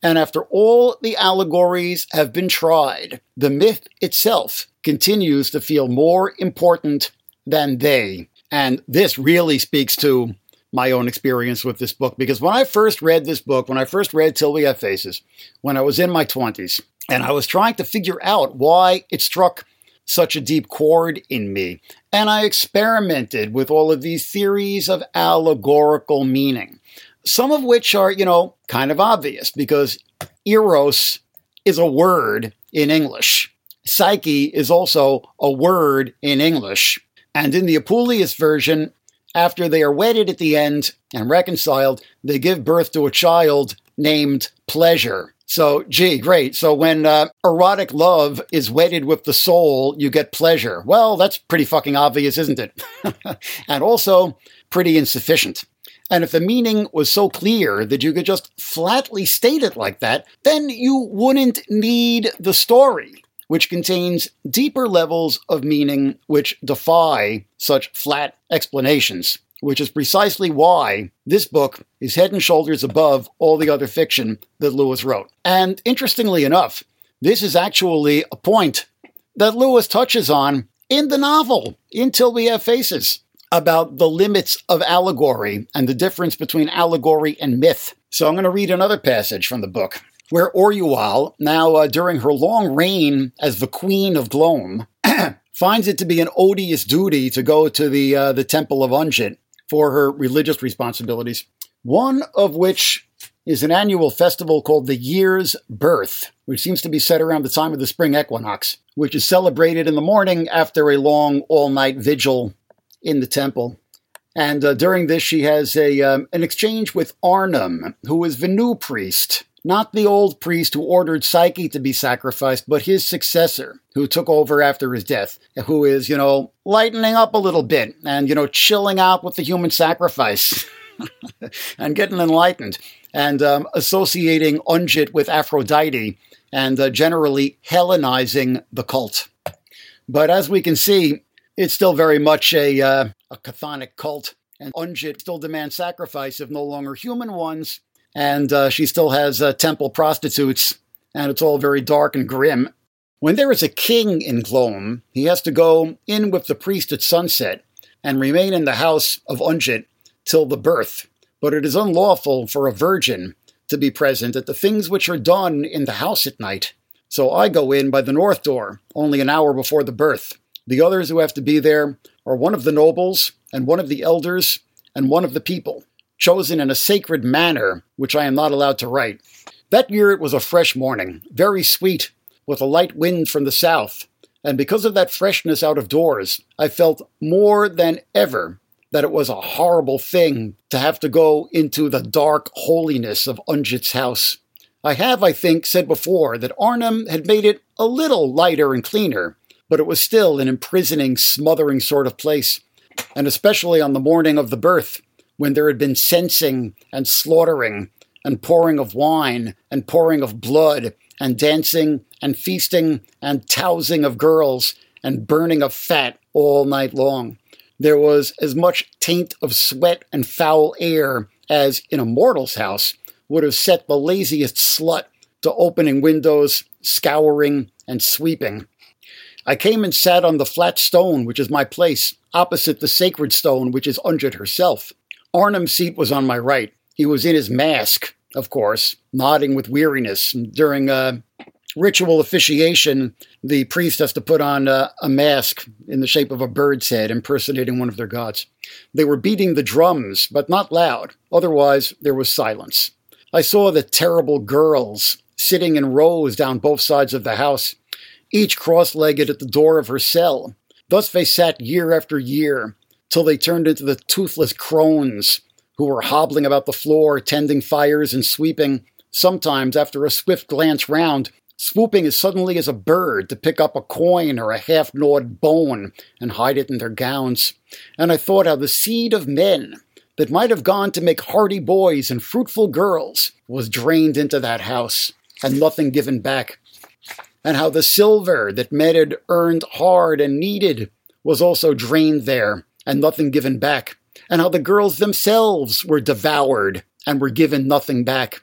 And after all the allegories have been tried, the myth itself continues to feel more important than they. And this really speaks to my own experience with this book, because when I first read this book, when I first read Till We Have Faces, when I was in my 20s, and I was trying to figure out why it struck such a deep chord in me, and I experimented with all of these theories of allegorical meaning, some of which are, you know, kind of obvious, because eros is a word in English. Psyche is also a word in English. And in the Apuleius version, after they are wedded at the end and reconciled, they give birth to a child named Pleasure. So, gee, great. So when erotic love is wedded with the soul, you get pleasure. Well, that's pretty fucking obvious, isn't it? And also pretty insufficient. And if the meaning was so clear that you could just flatly state it like that, then you wouldn't need the story, which contains deeper levels of meaning which defy such flat explanations, which is precisely why this book is head and shoulders above all the other fiction that Lewis wrote. And interestingly enough, this is actually a point that Lewis touches on in the novel, Till We Have Faces, about the limits of allegory and the difference between allegory and myth. So I'm going to read another passage from the book, where Orual, now during her long reign as the Queen of Glome, finds it to be an odious duty to go to the Temple of Ungit for her religious responsibilities, one of which is an annual festival called the Year's Birth, which seems to be set around the time of the spring equinox, which is celebrated in the morning after a long all-night vigil in the temple. And during this, she has an exchange with Arnom, who is the new priest. Not the old priest who ordered Psyche to be sacrificed, but his successor, who took over after his death, who is, you know, lightening up a little bit and, you know, chilling out with the human sacrifice and getting enlightened and associating Ungit with Aphrodite and generally Hellenizing the cult. But as we can see, it's still very much a chthonic cult, and Ungit still demands sacrifice of no longer human ones. And she still has temple prostitutes, and it's all very dark and grim. When there is a king in Glome, he has to go in with the priest at sunset and remain in the house of Ungit till the birth. But it is unlawful for a virgin to be present at the things which are done in the house at night. So I go in by the north door, only an hour before the birth. The others who have to be there are one of the nobles, and one of the elders, and one of the people, chosen in a sacred manner, which I am not allowed to write. That year it was a fresh morning, very sweet, with a light wind from the south, and because of that freshness out of doors, I felt more than ever that it was a horrible thing to have to go into the dark holiness of Ungit's house. I have, I think, said before that Arnom had made it a little lighter and cleaner, but it was still an imprisoning, smothering sort of place, and especially on the morning of the birth, when there had been censing and slaughtering and pouring of wine and pouring of blood and dancing and feasting and tousing of girls and burning of fat all night long. There was as much taint of sweat and foul air as in a mortal's house would have set the laziest slut to opening windows, scouring, and sweeping. I came and sat on the flat stone, which is my place, opposite the sacred stone, which is Ungit herself. Arnum's seat was on my right. He was in his mask, of course, nodding with weariness. During ritual officiation, the priest has to put on a mask in the shape of a bird's head, impersonating one of their gods. They were beating the drums, but not loud. Otherwise, there was silence. I saw the terrible girls sitting in rows down both sides of the house, each cross-legged at the door of her cell. Thus they sat year after year, till they turned into the toothless crones who were hobbling about the floor, tending fires and sweeping, sometimes, after a swift glance round, swooping as suddenly as a bird to pick up a coin or a half-gnawed bone and hide it in their gowns. And I thought how the seed of men that might have gone to make hardy boys and fruitful girls was drained into that house, and nothing given back. And how the silver that men had earned hard and needed was also drained there, and nothing given back. And how the girls themselves were devoured and were given nothing back.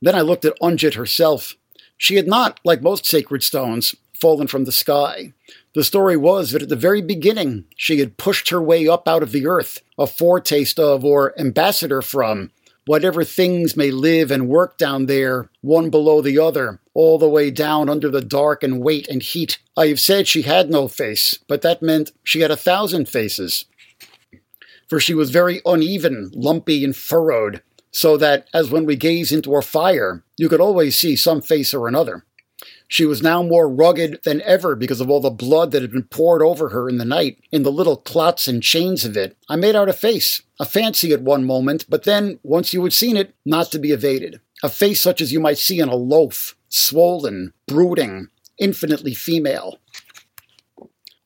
Then I looked at Ungit herself. She had not, like most sacred stones, fallen from the sky. The story was that at the very beginning, she had pushed her way up out of the earth, a foretaste of, or ambassador from, whatever things may live and work down there, one below the other, all the way down under the dark and weight and heat. I have said she had no face, but that meant she had 1,000 faces. For she was very uneven, lumpy, and furrowed, so that, as when we gaze into a fire, you could always see some face or another. She was now more rugged than ever because of all the blood that had been poured over her in the night. In the little clots and chains of it, I made out a face, a fancy at one moment, but then, once you had seen it, not to be evaded. A face such as you might see on a loaf, swollen, brooding, infinitely female.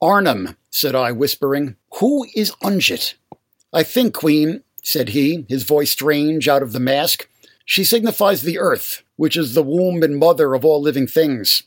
"Arnom," said I, whispering, "who is Ungit?" "I think, Queen," said he, his voice strange out of the mask, "she signifies the earth, which is the womb and mother of all living things."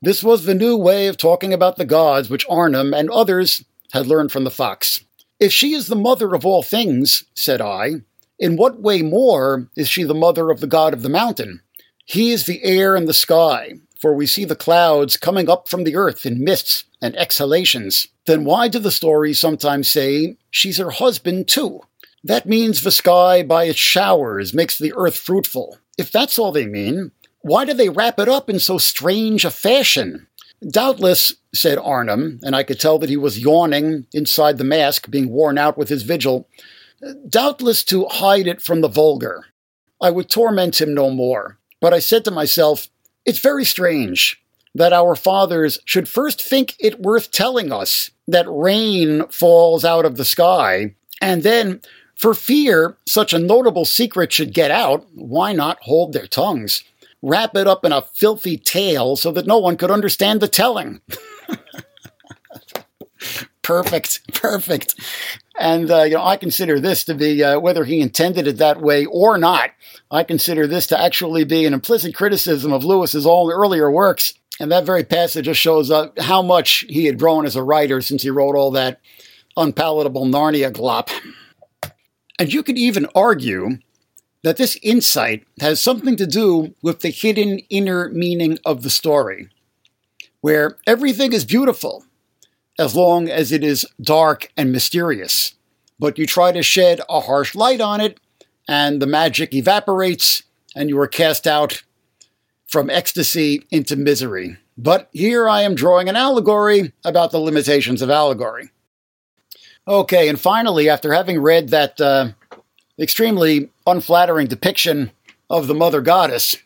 This was the new way of talking about the gods which Arnom and others had learned from the Fox. "If she is the mother of all things," said I, "in what way more is she the mother of the god of the mountain? He is the air and the sky, for we see the clouds coming up from the earth in mists and exhalations. Then why do the stories sometimes say she's her husband too? That means the sky by its showers makes the earth fruitful. If that's all they mean, why do they wrap it up in so strange a fashion?" "Doubtless," said Arnom, and I could tell that he was yawning inside the mask, being worn out with his vigil, "doubtless to hide it from the vulgar." I would torment him no more, but I said to myself, "It's very strange that our fathers should first think it worth telling us that rain falls out of the sky, and then, for fear such a notable secret should get out, why not hold their tongues? Wrap it up in a filthy tale so that no one could understand the telling." Perfect. And, I consider this to be, whether he intended it that way or not, I consider this to actually be an implicit criticism of Lewis's all earlier works. And that very passage just shows how much he had grown as a writer since he wrote all that unpalatable Narnia glop. And you could even argue that this insight has something to do with the hidden inner meaning of the story, where everything is beautiful as long as it is dark and mysterious, but you try to shed a harsh light on it, and the magic evaporates, and you are cast out from ecstasy into misery. But here I am drawing an allegory about the limitations of allegory. Okay, and finally, after having read that extremely unflattering depiction of the mother goddess,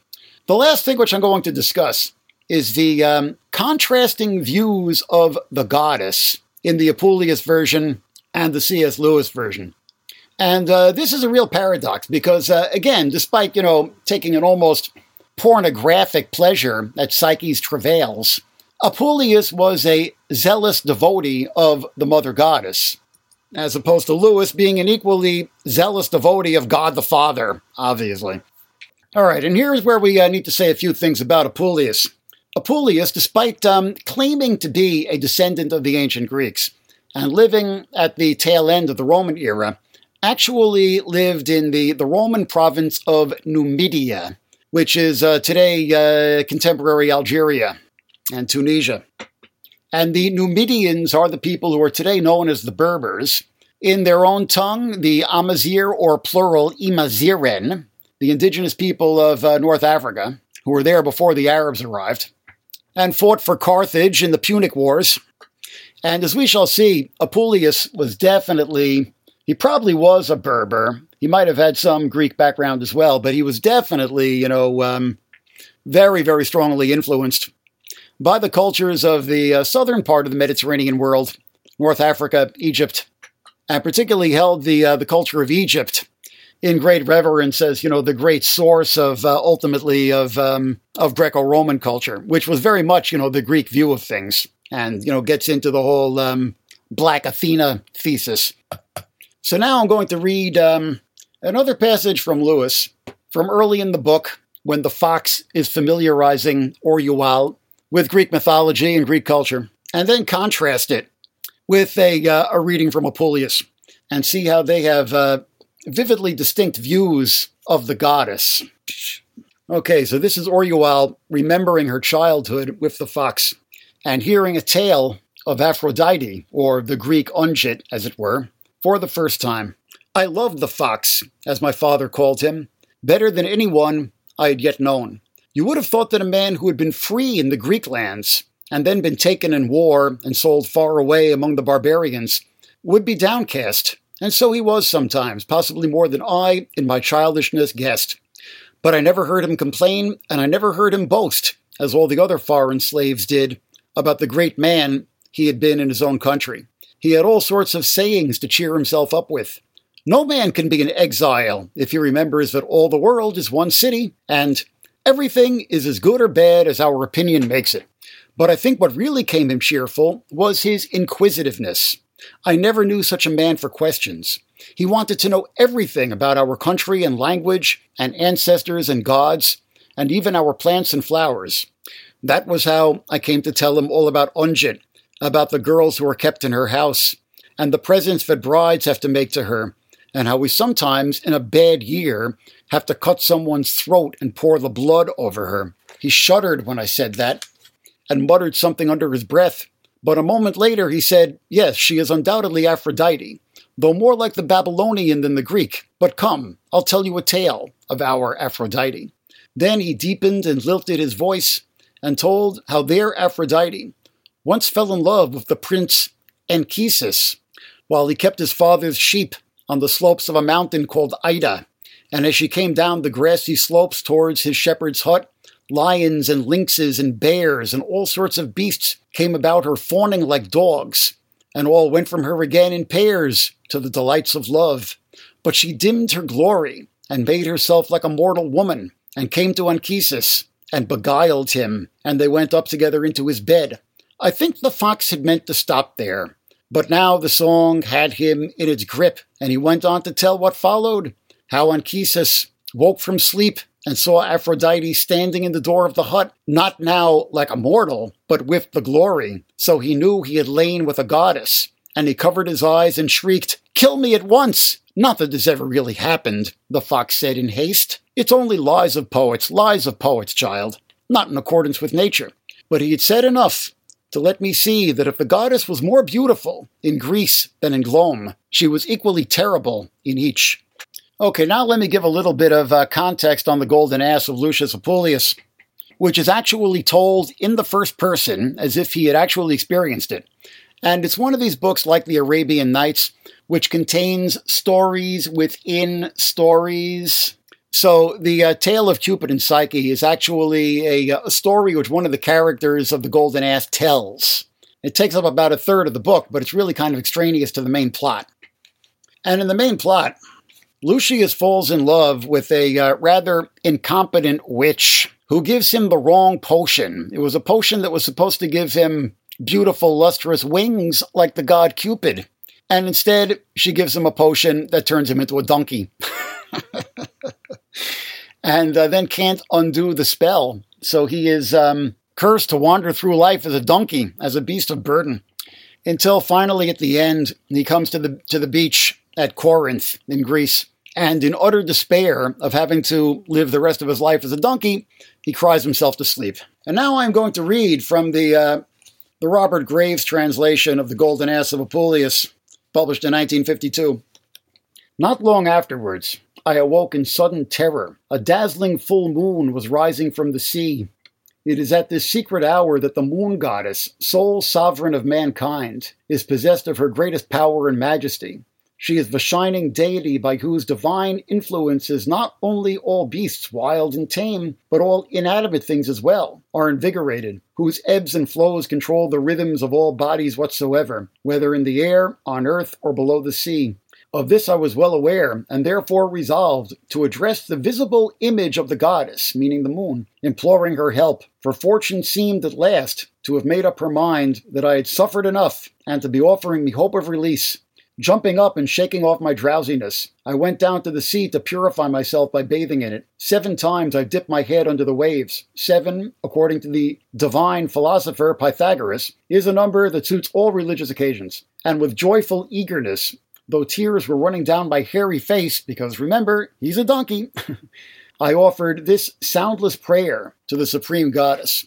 the last thing which I'm going to discuss is the contrasting views of the goddess in the Apuleius version and the C.S. Lewis version. And this is a real paradox because, again, despite, taking an almost pornographic pleasure at Psyche's travails, Apuleius was a zealous devotee of the mother goddess, as opposed to Lewis being an equally zealous devotee of God the Father, obviously. All right, and here's where we need to say a few things about Apuleius. Apuleius, despite claiming to be a descendant of the ancient Greeks and living at the tail end of the Roman era, actually lived in the Roman province of Numidia, which is today contemporary Algeria and Tunisia. And the Numidians are the people who are today known as the Berbers. In their own tongue, the Amazigh, or plural Imazighen, the indigenous people of North Africa, who were there before the Arabs arrived, and fought for Carthage in the Punic Wars. And as we shall see, Apuleius was probably was a Berber. He might have had some Greek background as well, but he was definitely, very, very strongly influenced by the cultures of the southern part of the Mediterranean world, North Africa, Egypt, and particularly held the culture of Egypt in great reverence as, you know, the great source of ultimately of Greco-Roman culture, which was very much, you know, the Greek view of things, and, you know, gets into the whole Black Athena thesis. So now I'm going to read another passage from Lewis from early in the book, when the fox is familiarizing Orual with Greek mythology and Greek culture, and then contrast it with a reading from Apuleius and see how they have vividly distinct views of the goddess. Okay, so this is Orual remembering her childhood with the fox and hearing a tale of Aphrodite, or the Greek Ungit, as it were, for the first time. I loved the fox, as my father called him, better than anyone I had yet known. You would have thought that a man who had been free in the Greek lands and then been taken in war and sold far away among the barbarians would be downcast, and so he was sometimes, possibly more than I, in my childishness, guessed. But I never heard him complain, and I never heard him boast, as all the other foreign slaves did, about the great man he had been in his own country. He had all sorts of sayings to cheer himself up with. No man can be an exile if he remembers that all the world is one city, and everything is as good or bad as our opinion makes it. But I think what really came him cheerful was his inquisitiveness. I never knew such a man for questions. He wanted to know everything about our country and language and ancestors and gods, and even our plants and flowers. That was how I came to tell him all about Ungit, about the girls who are kept in her house, and the presents that brides have to make to her, and how we sometimes, in a bad year, have to cut someone's throat and pour the blood over her. He shuddered when I said that, and muttered something under his breath, but a moment later he said, "Yes, she is undoubtedly Aphrodite, though more like the Babylonian than the Greek. But come, I'll tell you a tale of our Aphrodite." Then he deepened and lilted his voice, and told how their Aphrodite once fell in love with the prince Anchises, while he kept his father's sheep on the slopes of a mountain called Ida, and as she came down the grassy slopes towards his shepherd's hut, lions and lynxes and bears and all sorts of beasts came about her fawning like dogs, and all went from her again in pairs to the delights of love. But she dimmed her glory, and made herself like a mortal woman, and came to Anchises, and beguiled him, and they went up together into his bed. I think the fox had meant to stop there, but now the song had him in its grip, and he went on to tell what followed, how Anchises woke from sleep and saw Aphrodite standing in the door of the hut, not now like a mortal, but with the glory, so he knew he had lain with a goddess, and he covered his eyes and shrieked, "Kill me at once!" Not that this ever really happened, the fox said in haste. It's only lies of poets, child, not in accordance with nature. But he had said enough to let me see that if the goddess was more beautiful in Greece than in Glome, she was equally terrible in each. Okay, now let me give a little bit of context on The Golden Ass of Lucius Apuleius, which is actually told in the first person as if he had actually experienced it. And it's one of these books like The Arabian Nights, which contains stories within stories. So the tale of Cupid and Psyche is actually a story which one of the characters of The Golden Ass tells. It takes up about a third of the book, but it's really kind of extraneous to the main plot. And in the main plot, Lucius falls in love with a rather incompetent witch who gives him the wrong potion. It was a potion that was supposed to give him beautiful, lustrous wings like the god Cupid. And instead, she gives him a potion that turns him into a donkey. And then can't undo the spell. So he is cursed to wander through life as a donkey, as a beast of burden, until finally at the end, he comes to the beach at Corinth in Greece. And in utter despair of having to live the rest of his life as a donkey, he cries himself to sleep. And now I'm going to read from the Robert Graves translation of The Golden Ass of Apuleius, published in 1952. Not long afterwards, I awoke in sudden terror. A dazzling full moon was rising from the sea. It is at this secret hour that the moon goddess, sole sovereign of mankind, is possessed of her greatest power and majesty. She is the shining deity by whose divine influences not only all beasts, wild and tame, but all inanimate things as well, are invigorated, whose ebbs and flows control the rhythms of all bodies whatsoever, whether in the air, on earth, or below the sea. Of this I was well aware, and therefore resolved to address the visible image of the goddess, meaning the moon, imploring her help, for fortune seemed at last to have made up her mind that I had suffered enough, and to be offering me hope of release. Jumping up and shaking off my drowsiness, I went down to the sea to purify myself by bathing in it. 7 times I dipped my head under the waves. 7, according to the divine philosopher Pythagoras, is a number that suits all religious occasions, and with joyful eagerness, though tears were running down my hairy face, because remember, he's a donkey, I offered this soundless prayer to the Supreme Goddess.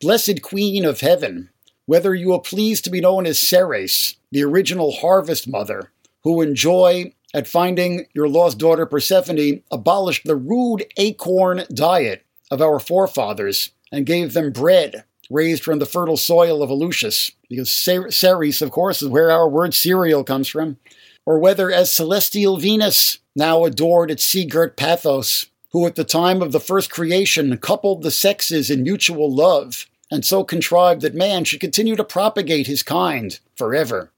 Blessed Queen of Heaven, whether you will please to be known as Ceres, the original harvest mother, who in joy at finding your lost daughter Persephone abolished the rude acorn diet of our forefathers and gave them bread raised from the fertile soil of Eleusis, because Ceres, of course, is where our word cereal comes from, or whether as celestial Venus, now adored at sea-girt Paphos, who at the time of the first creation coupled the sexes in mutual love, and so contrived that man should continue to propagate his kind forever,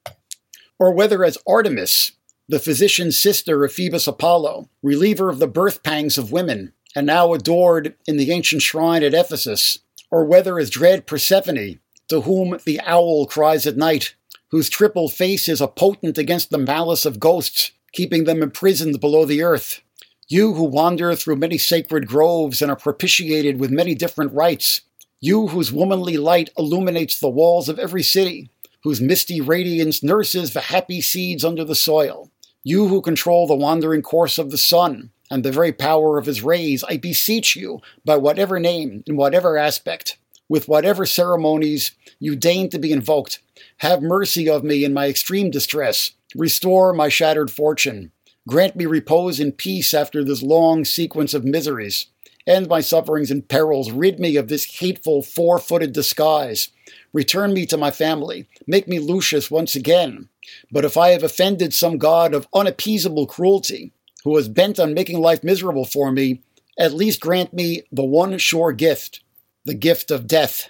or whether as Artemis, the physician sister of Phoebus Apollo, reliever of the birth pangs of women, and now adored in the ancient shrine at Ephesus, or whether as dread Persephone, to whom the owl cries at night, whose triple face is a potent against the malice of ghosts, keeping them imprisoned below the earth. You who wander through many sacred groves and are propitiated with many different rites, you whose womanly light illuminates the walls of every city, whose misty radiance nurses the happy seeds under the soil, you who control the wandering course of the sun, and the very power of his rays, I beseech you, by whatever name, in whatever aspect, with whatever ceremonies you deign to be invoked, have mercy of me in my extreme distress, restore my shattered fortune, grant me repose in peace after this long sequence of miseries, end my sufferings and perils, rid me of this hateful four-footed disguise, return me to my family, make me Lucius once again. But if I have offended some god of unappeasable cruelty, who was bent on making life miserable for me, at least grant me the one sure gift, the gift of death.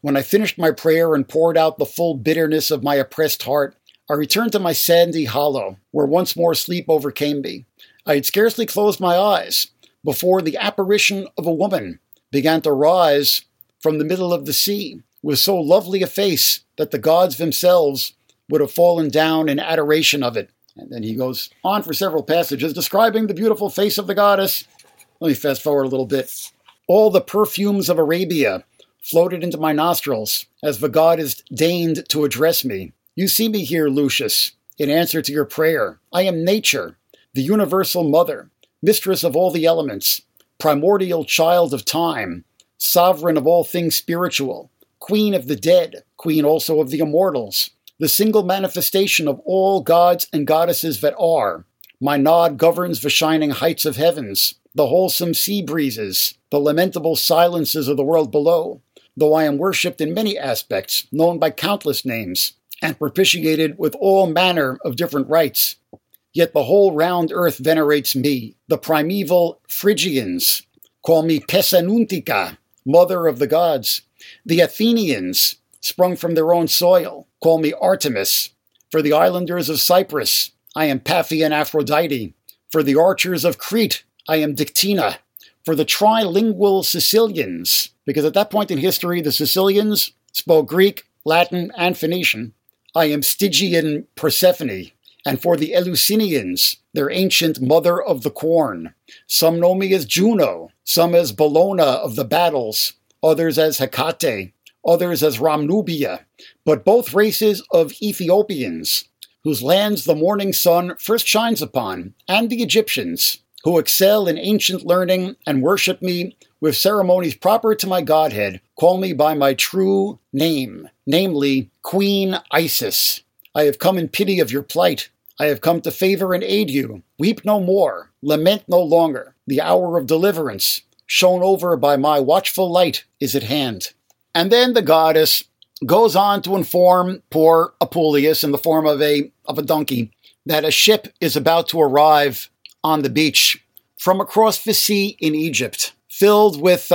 When I finished my prayer and poured out the full bitterness of my oppressed heart, I returned to my sandy hollow, where once more sleep overcame me. I had scarcely closed my eyes before the apparition of a woman began to rise from the middle of the sea, with so lovely a face that the gods themselves would have fallen down in adoration of it. And then he goes on for several passages describing the beautiful face of the goddess. Let me fast forward a little bit. All the perfumes of Arabia floated into my nostrils as the goddess deigned to address me. You see me here, Lucius, in answer to your prayer. I am nature, the universal mother, mistress of all the elements, primordial child of time, sovereign of all things spiritual, queen of the dead, queen also of the immortals, the single manifestation of all gods and goddesses that are. My nod governs the shining heights of heavens, the wholesome sea breezes, the lamentable silences of the world below, though I am worshipped in many aspects, known by countless names, and propitiated with all manner of different rites. Yet the whole round earth venerates me. The primeval Phrygians call me Pessanuntica, mother of the gods. The Athenians, sprung from their own soil, call me Artemis. For the islanders of Cyprus, I am Paphian Aphrodite. For the archers of Crete, I am Dictina. For the trilingual Sicilians, because at that point in history, the Sicilians spoke Greek, Latin, and Phoenician, I am Stygian Persephone. And for the Eleusinians, their ancient mother of the corn, some know me as Juno, some as Bellona of the battles, others as Hecate, others as Ramnubia, but both races of Ethiopians, whose lands the morning sun first shines upon, and the Egyptians, who excel in ancient learning and worship me with ceremonies proper to my godhead, call me by my true name, namely Queen Isis. I have come in pity of your plight. I have come to favor and aid you. Weep no more, lament no longer. The hour of deliverance, shone over by my watchful light, is at hand. And then the goddess goes on to inform poor Apuleius in the form of a donkey that a ship is about to arrive on the beach from across the sea in Egypt, filled with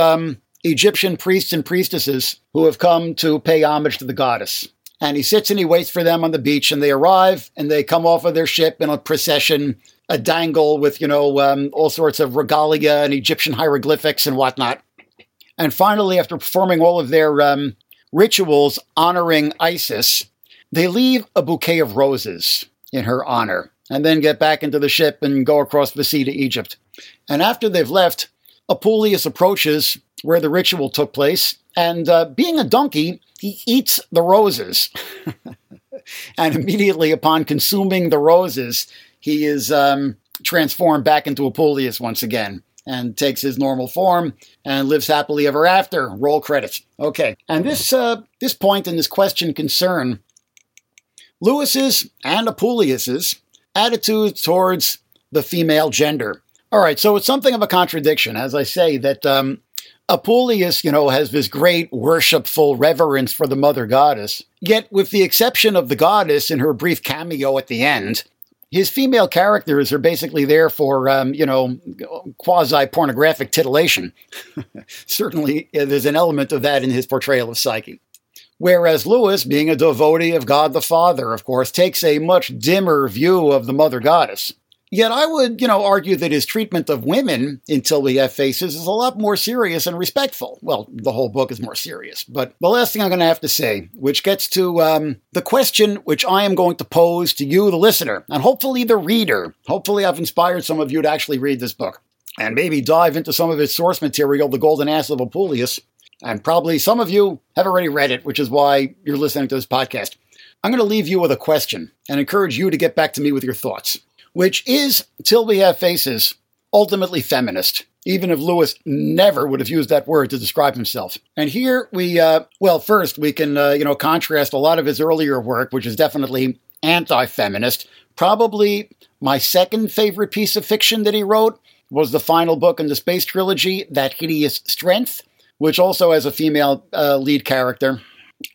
Egyptian priests and priestesses who have come to pay homage to the goddess. And he sits and he waits for them on the beach, and they arrive and they come off of their ship in a procession, a dangle with, all sorts of regalia and Egyptian hieroglyphics and whatnot. And finally, after performing all of their rituals honoring Isis, they leave a bouquet of roses in her honor and then get back into the ship and go across the sea to Egypt. And after they've left, Apuleius approaches where the ritual took place, and being a donkey, he eats the roses. And immediately upon consuming the roses, he is transformed back into Apuleius once again and takes his normal form and lives happily ever after. Roll credits. Okay. And this point and this question concern Lewis's and Apuleius's attitudes towards the female gender. All right. So it's something of a contradiction, as I say, that Apuleius, has this great worshipful reverence for the mother goddess. Yet, with the exception of the goddess in her brief cameo at the end, his female characters are basically there for, quasi-pornographic titillation. Certainly, there's an element of that in his portrayal of Psyche. Whereas Lewis, being a devotee of God the Father, of course, takes a much dimmer view of the mother goddess. Yet I would, argue that his treatment of women in Till We Have Faces is a lot more serious and respectful. Well, the whole book is more serious. But the last thing I'm going to have to say, which gets to the question which I am going to pose to you, the listener, and hopefully the reader. Hopefully I've inspired some of you to actually read this book and maybe dive into some of its source material, The Golden Ass of Apuleius. And probably some of you have already read it, which is why you're listening to this podcast. I'm going to leave you with a question and encourage you to get back to me with your thoughts. Which is, Till We Have Faces, ultimately feminist, even if Lewis never would have used that word to describe himself. And here we, first we can, contrast a lot of his earlier work, which is definitely anti-feminist. Probably my second favorite piece of fiction that he wrote was the final book in the Space Trilogy, That Hideous Strength, which also has a female lead character.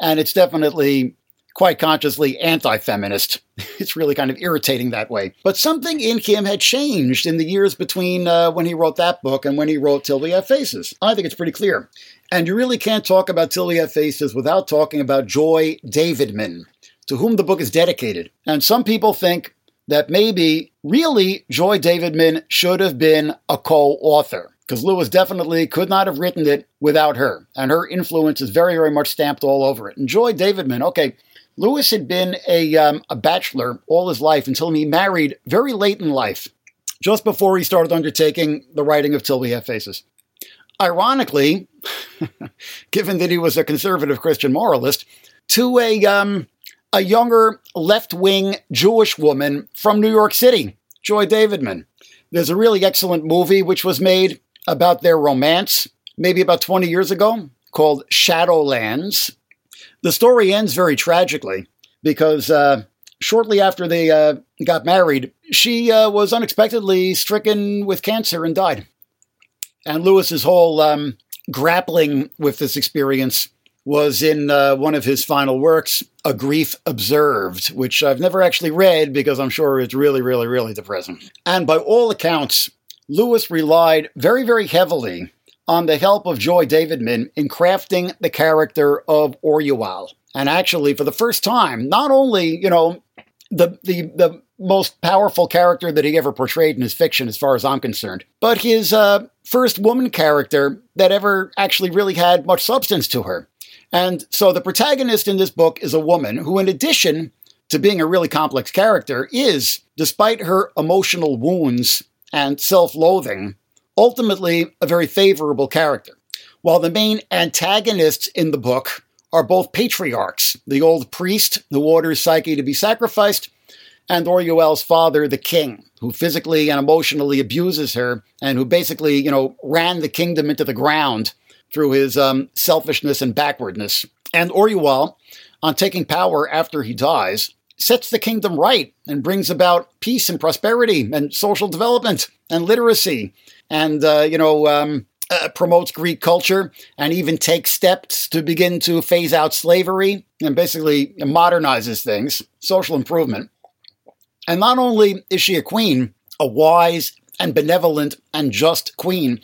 And it's definitely quite consciously anti-feminist. It's really kind of irritating that way. But something in him had changed in the years between when he wrote that book and when he wrote Till We Have Faces. I think it's pretty clear. And you really can't talk about Till We Have Faces without talking about Joy Davidman, to whom the book is dedicated. And some people think that maybe, really, Joy Davidman should have been a co-author, because Lewis definitely could not have written it without her. And her influence is very, very much stamped all over it. And Joy Davidman, okay, Lewis had been a bachelor all his life until he married very late in life, just before he started undertaking the writing of Till We Have Faces. Ironically, given that he was a conservative Christian moralist, to a younger left-wing Jewish woman from New York City, Joy Davidman. There's a really excellent movie which was made about their romance, maybe about 20 years ago, called Shadowlands. The story ends very tragically because shortly after they got married, she was unexpectedly stricken with cancer and died. And Lewis's whole grappling with this experience was in one of his final works, A Grief Observed, which I've never actually read because I'm sure it's really, really, really depressing. And by all accounts, Lewis relied very, very heavily on the help of Joy Davidman in crafting the character of Orual. And actually, for the first time, not only, the most powerful character that he ever portrayed in his fiction, as far as I'm concerned, but his first woman character that ever actually really had much substance to her. And so the protagonist in this book is a woman who, in addition to being a really complex character, is, despite her emotional wounds and self-loathing, ultimately a very favorable character. While the main antagonists in the book are both patriarchs, the old priest who orders Psyche to be sacrificed, and Orual's father, the king, who physically and emotionally abuses her, and who basically, ran the kingdom into the ground through his selfishness and backwardness. And Orual, on taking power after he dies, sets the kingdom right and brings about peace and prosperity and social development and literacy and, promotes Greek culture and even takes steps to begin to phase out slavery and basically modernizes things, social improvement. And not only is she a queen, a wise and benevolent and just queen,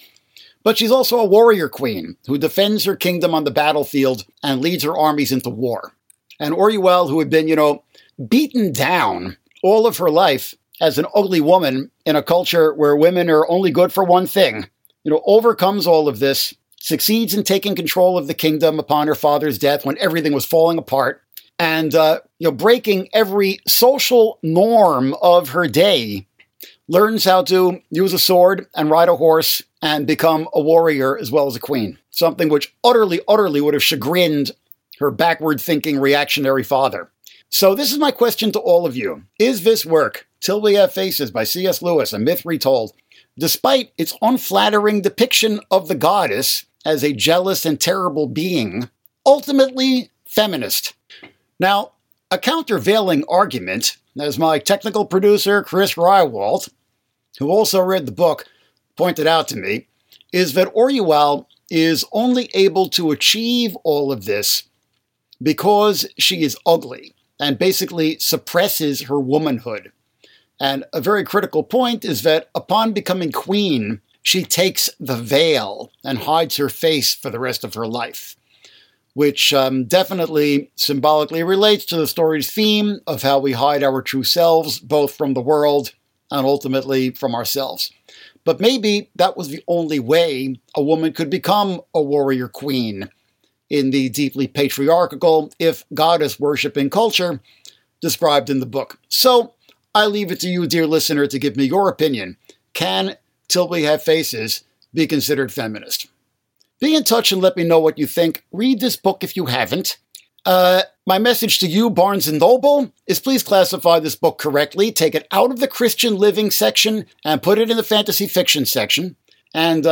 but she's also a warrior queen who defends her kingdom on the battlefield and leads her armies into war. And Orual, who had been, beaten down all of her life as an ugly woman in a culture where women are only good for one thing, overcomes all of this, succeeds in taking control of the kingdom upon her father's death when everything was falling apart, and breaking every social norm of her day, learns how to use a sword and ride a horse and become a warrior as well as a queen, something which utterly would have chagrined her backward-thinking reactionary father. So this is my question to all of you. Is this work, Till We Have Faces by C.S. Lewis, a myth retold, despite its unflattering depiction of the goddess as a jealous and terrible being, ultimately feminist? Now, a countervailing argument, as my technical producer, Chris Rywalt, who also read the book, pointed out to me, is that Orual is only able to achieve all of this because she is ugly and basically suppresses her womanhood. And a very critical point is that upon becoming queen, she takes the veil and hides her face for the rest of her life, which definitely symbolically relates to the story's theme of how we hide our true selves, both from the world and ultimately from ourselves. But maybe that was the only way a woman could become a warrior queen in the deeply patriarchal, if goddess-worshipping culture described in the book. So I leave it to you, dear listener, to give me your opinion. Can Till We Have Faces be considered feminist? Be in touch and let me know what you think. Read this book if you haven't. My message to you, Barnes & Noble, is please classify this book correctly. Take it out of the Christian Living section and put it in the fantasy fiction section. And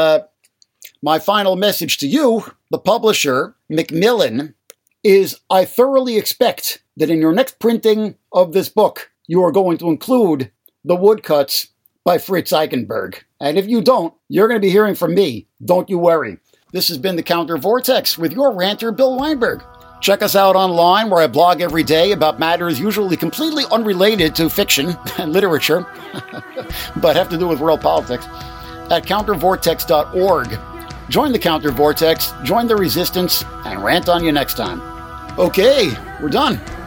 my final message to you, the publisher, Macmillan, is I thoroughly expect that in your next printing of this book, you are going to include the woodcuts by Fritz Eichenberg. And if you don't, you're going to be hearing from me. Don't you worry. This has been The Counter Vortex with your ranter, Bill Weinberg. Check us out online where I blog every day about matters usually completely unrelated to fiction and literature, but have to do with world politics, at countervortex.org. Join The Counter Vortex, join the resistance, and rant on you next time. Okay, we're done.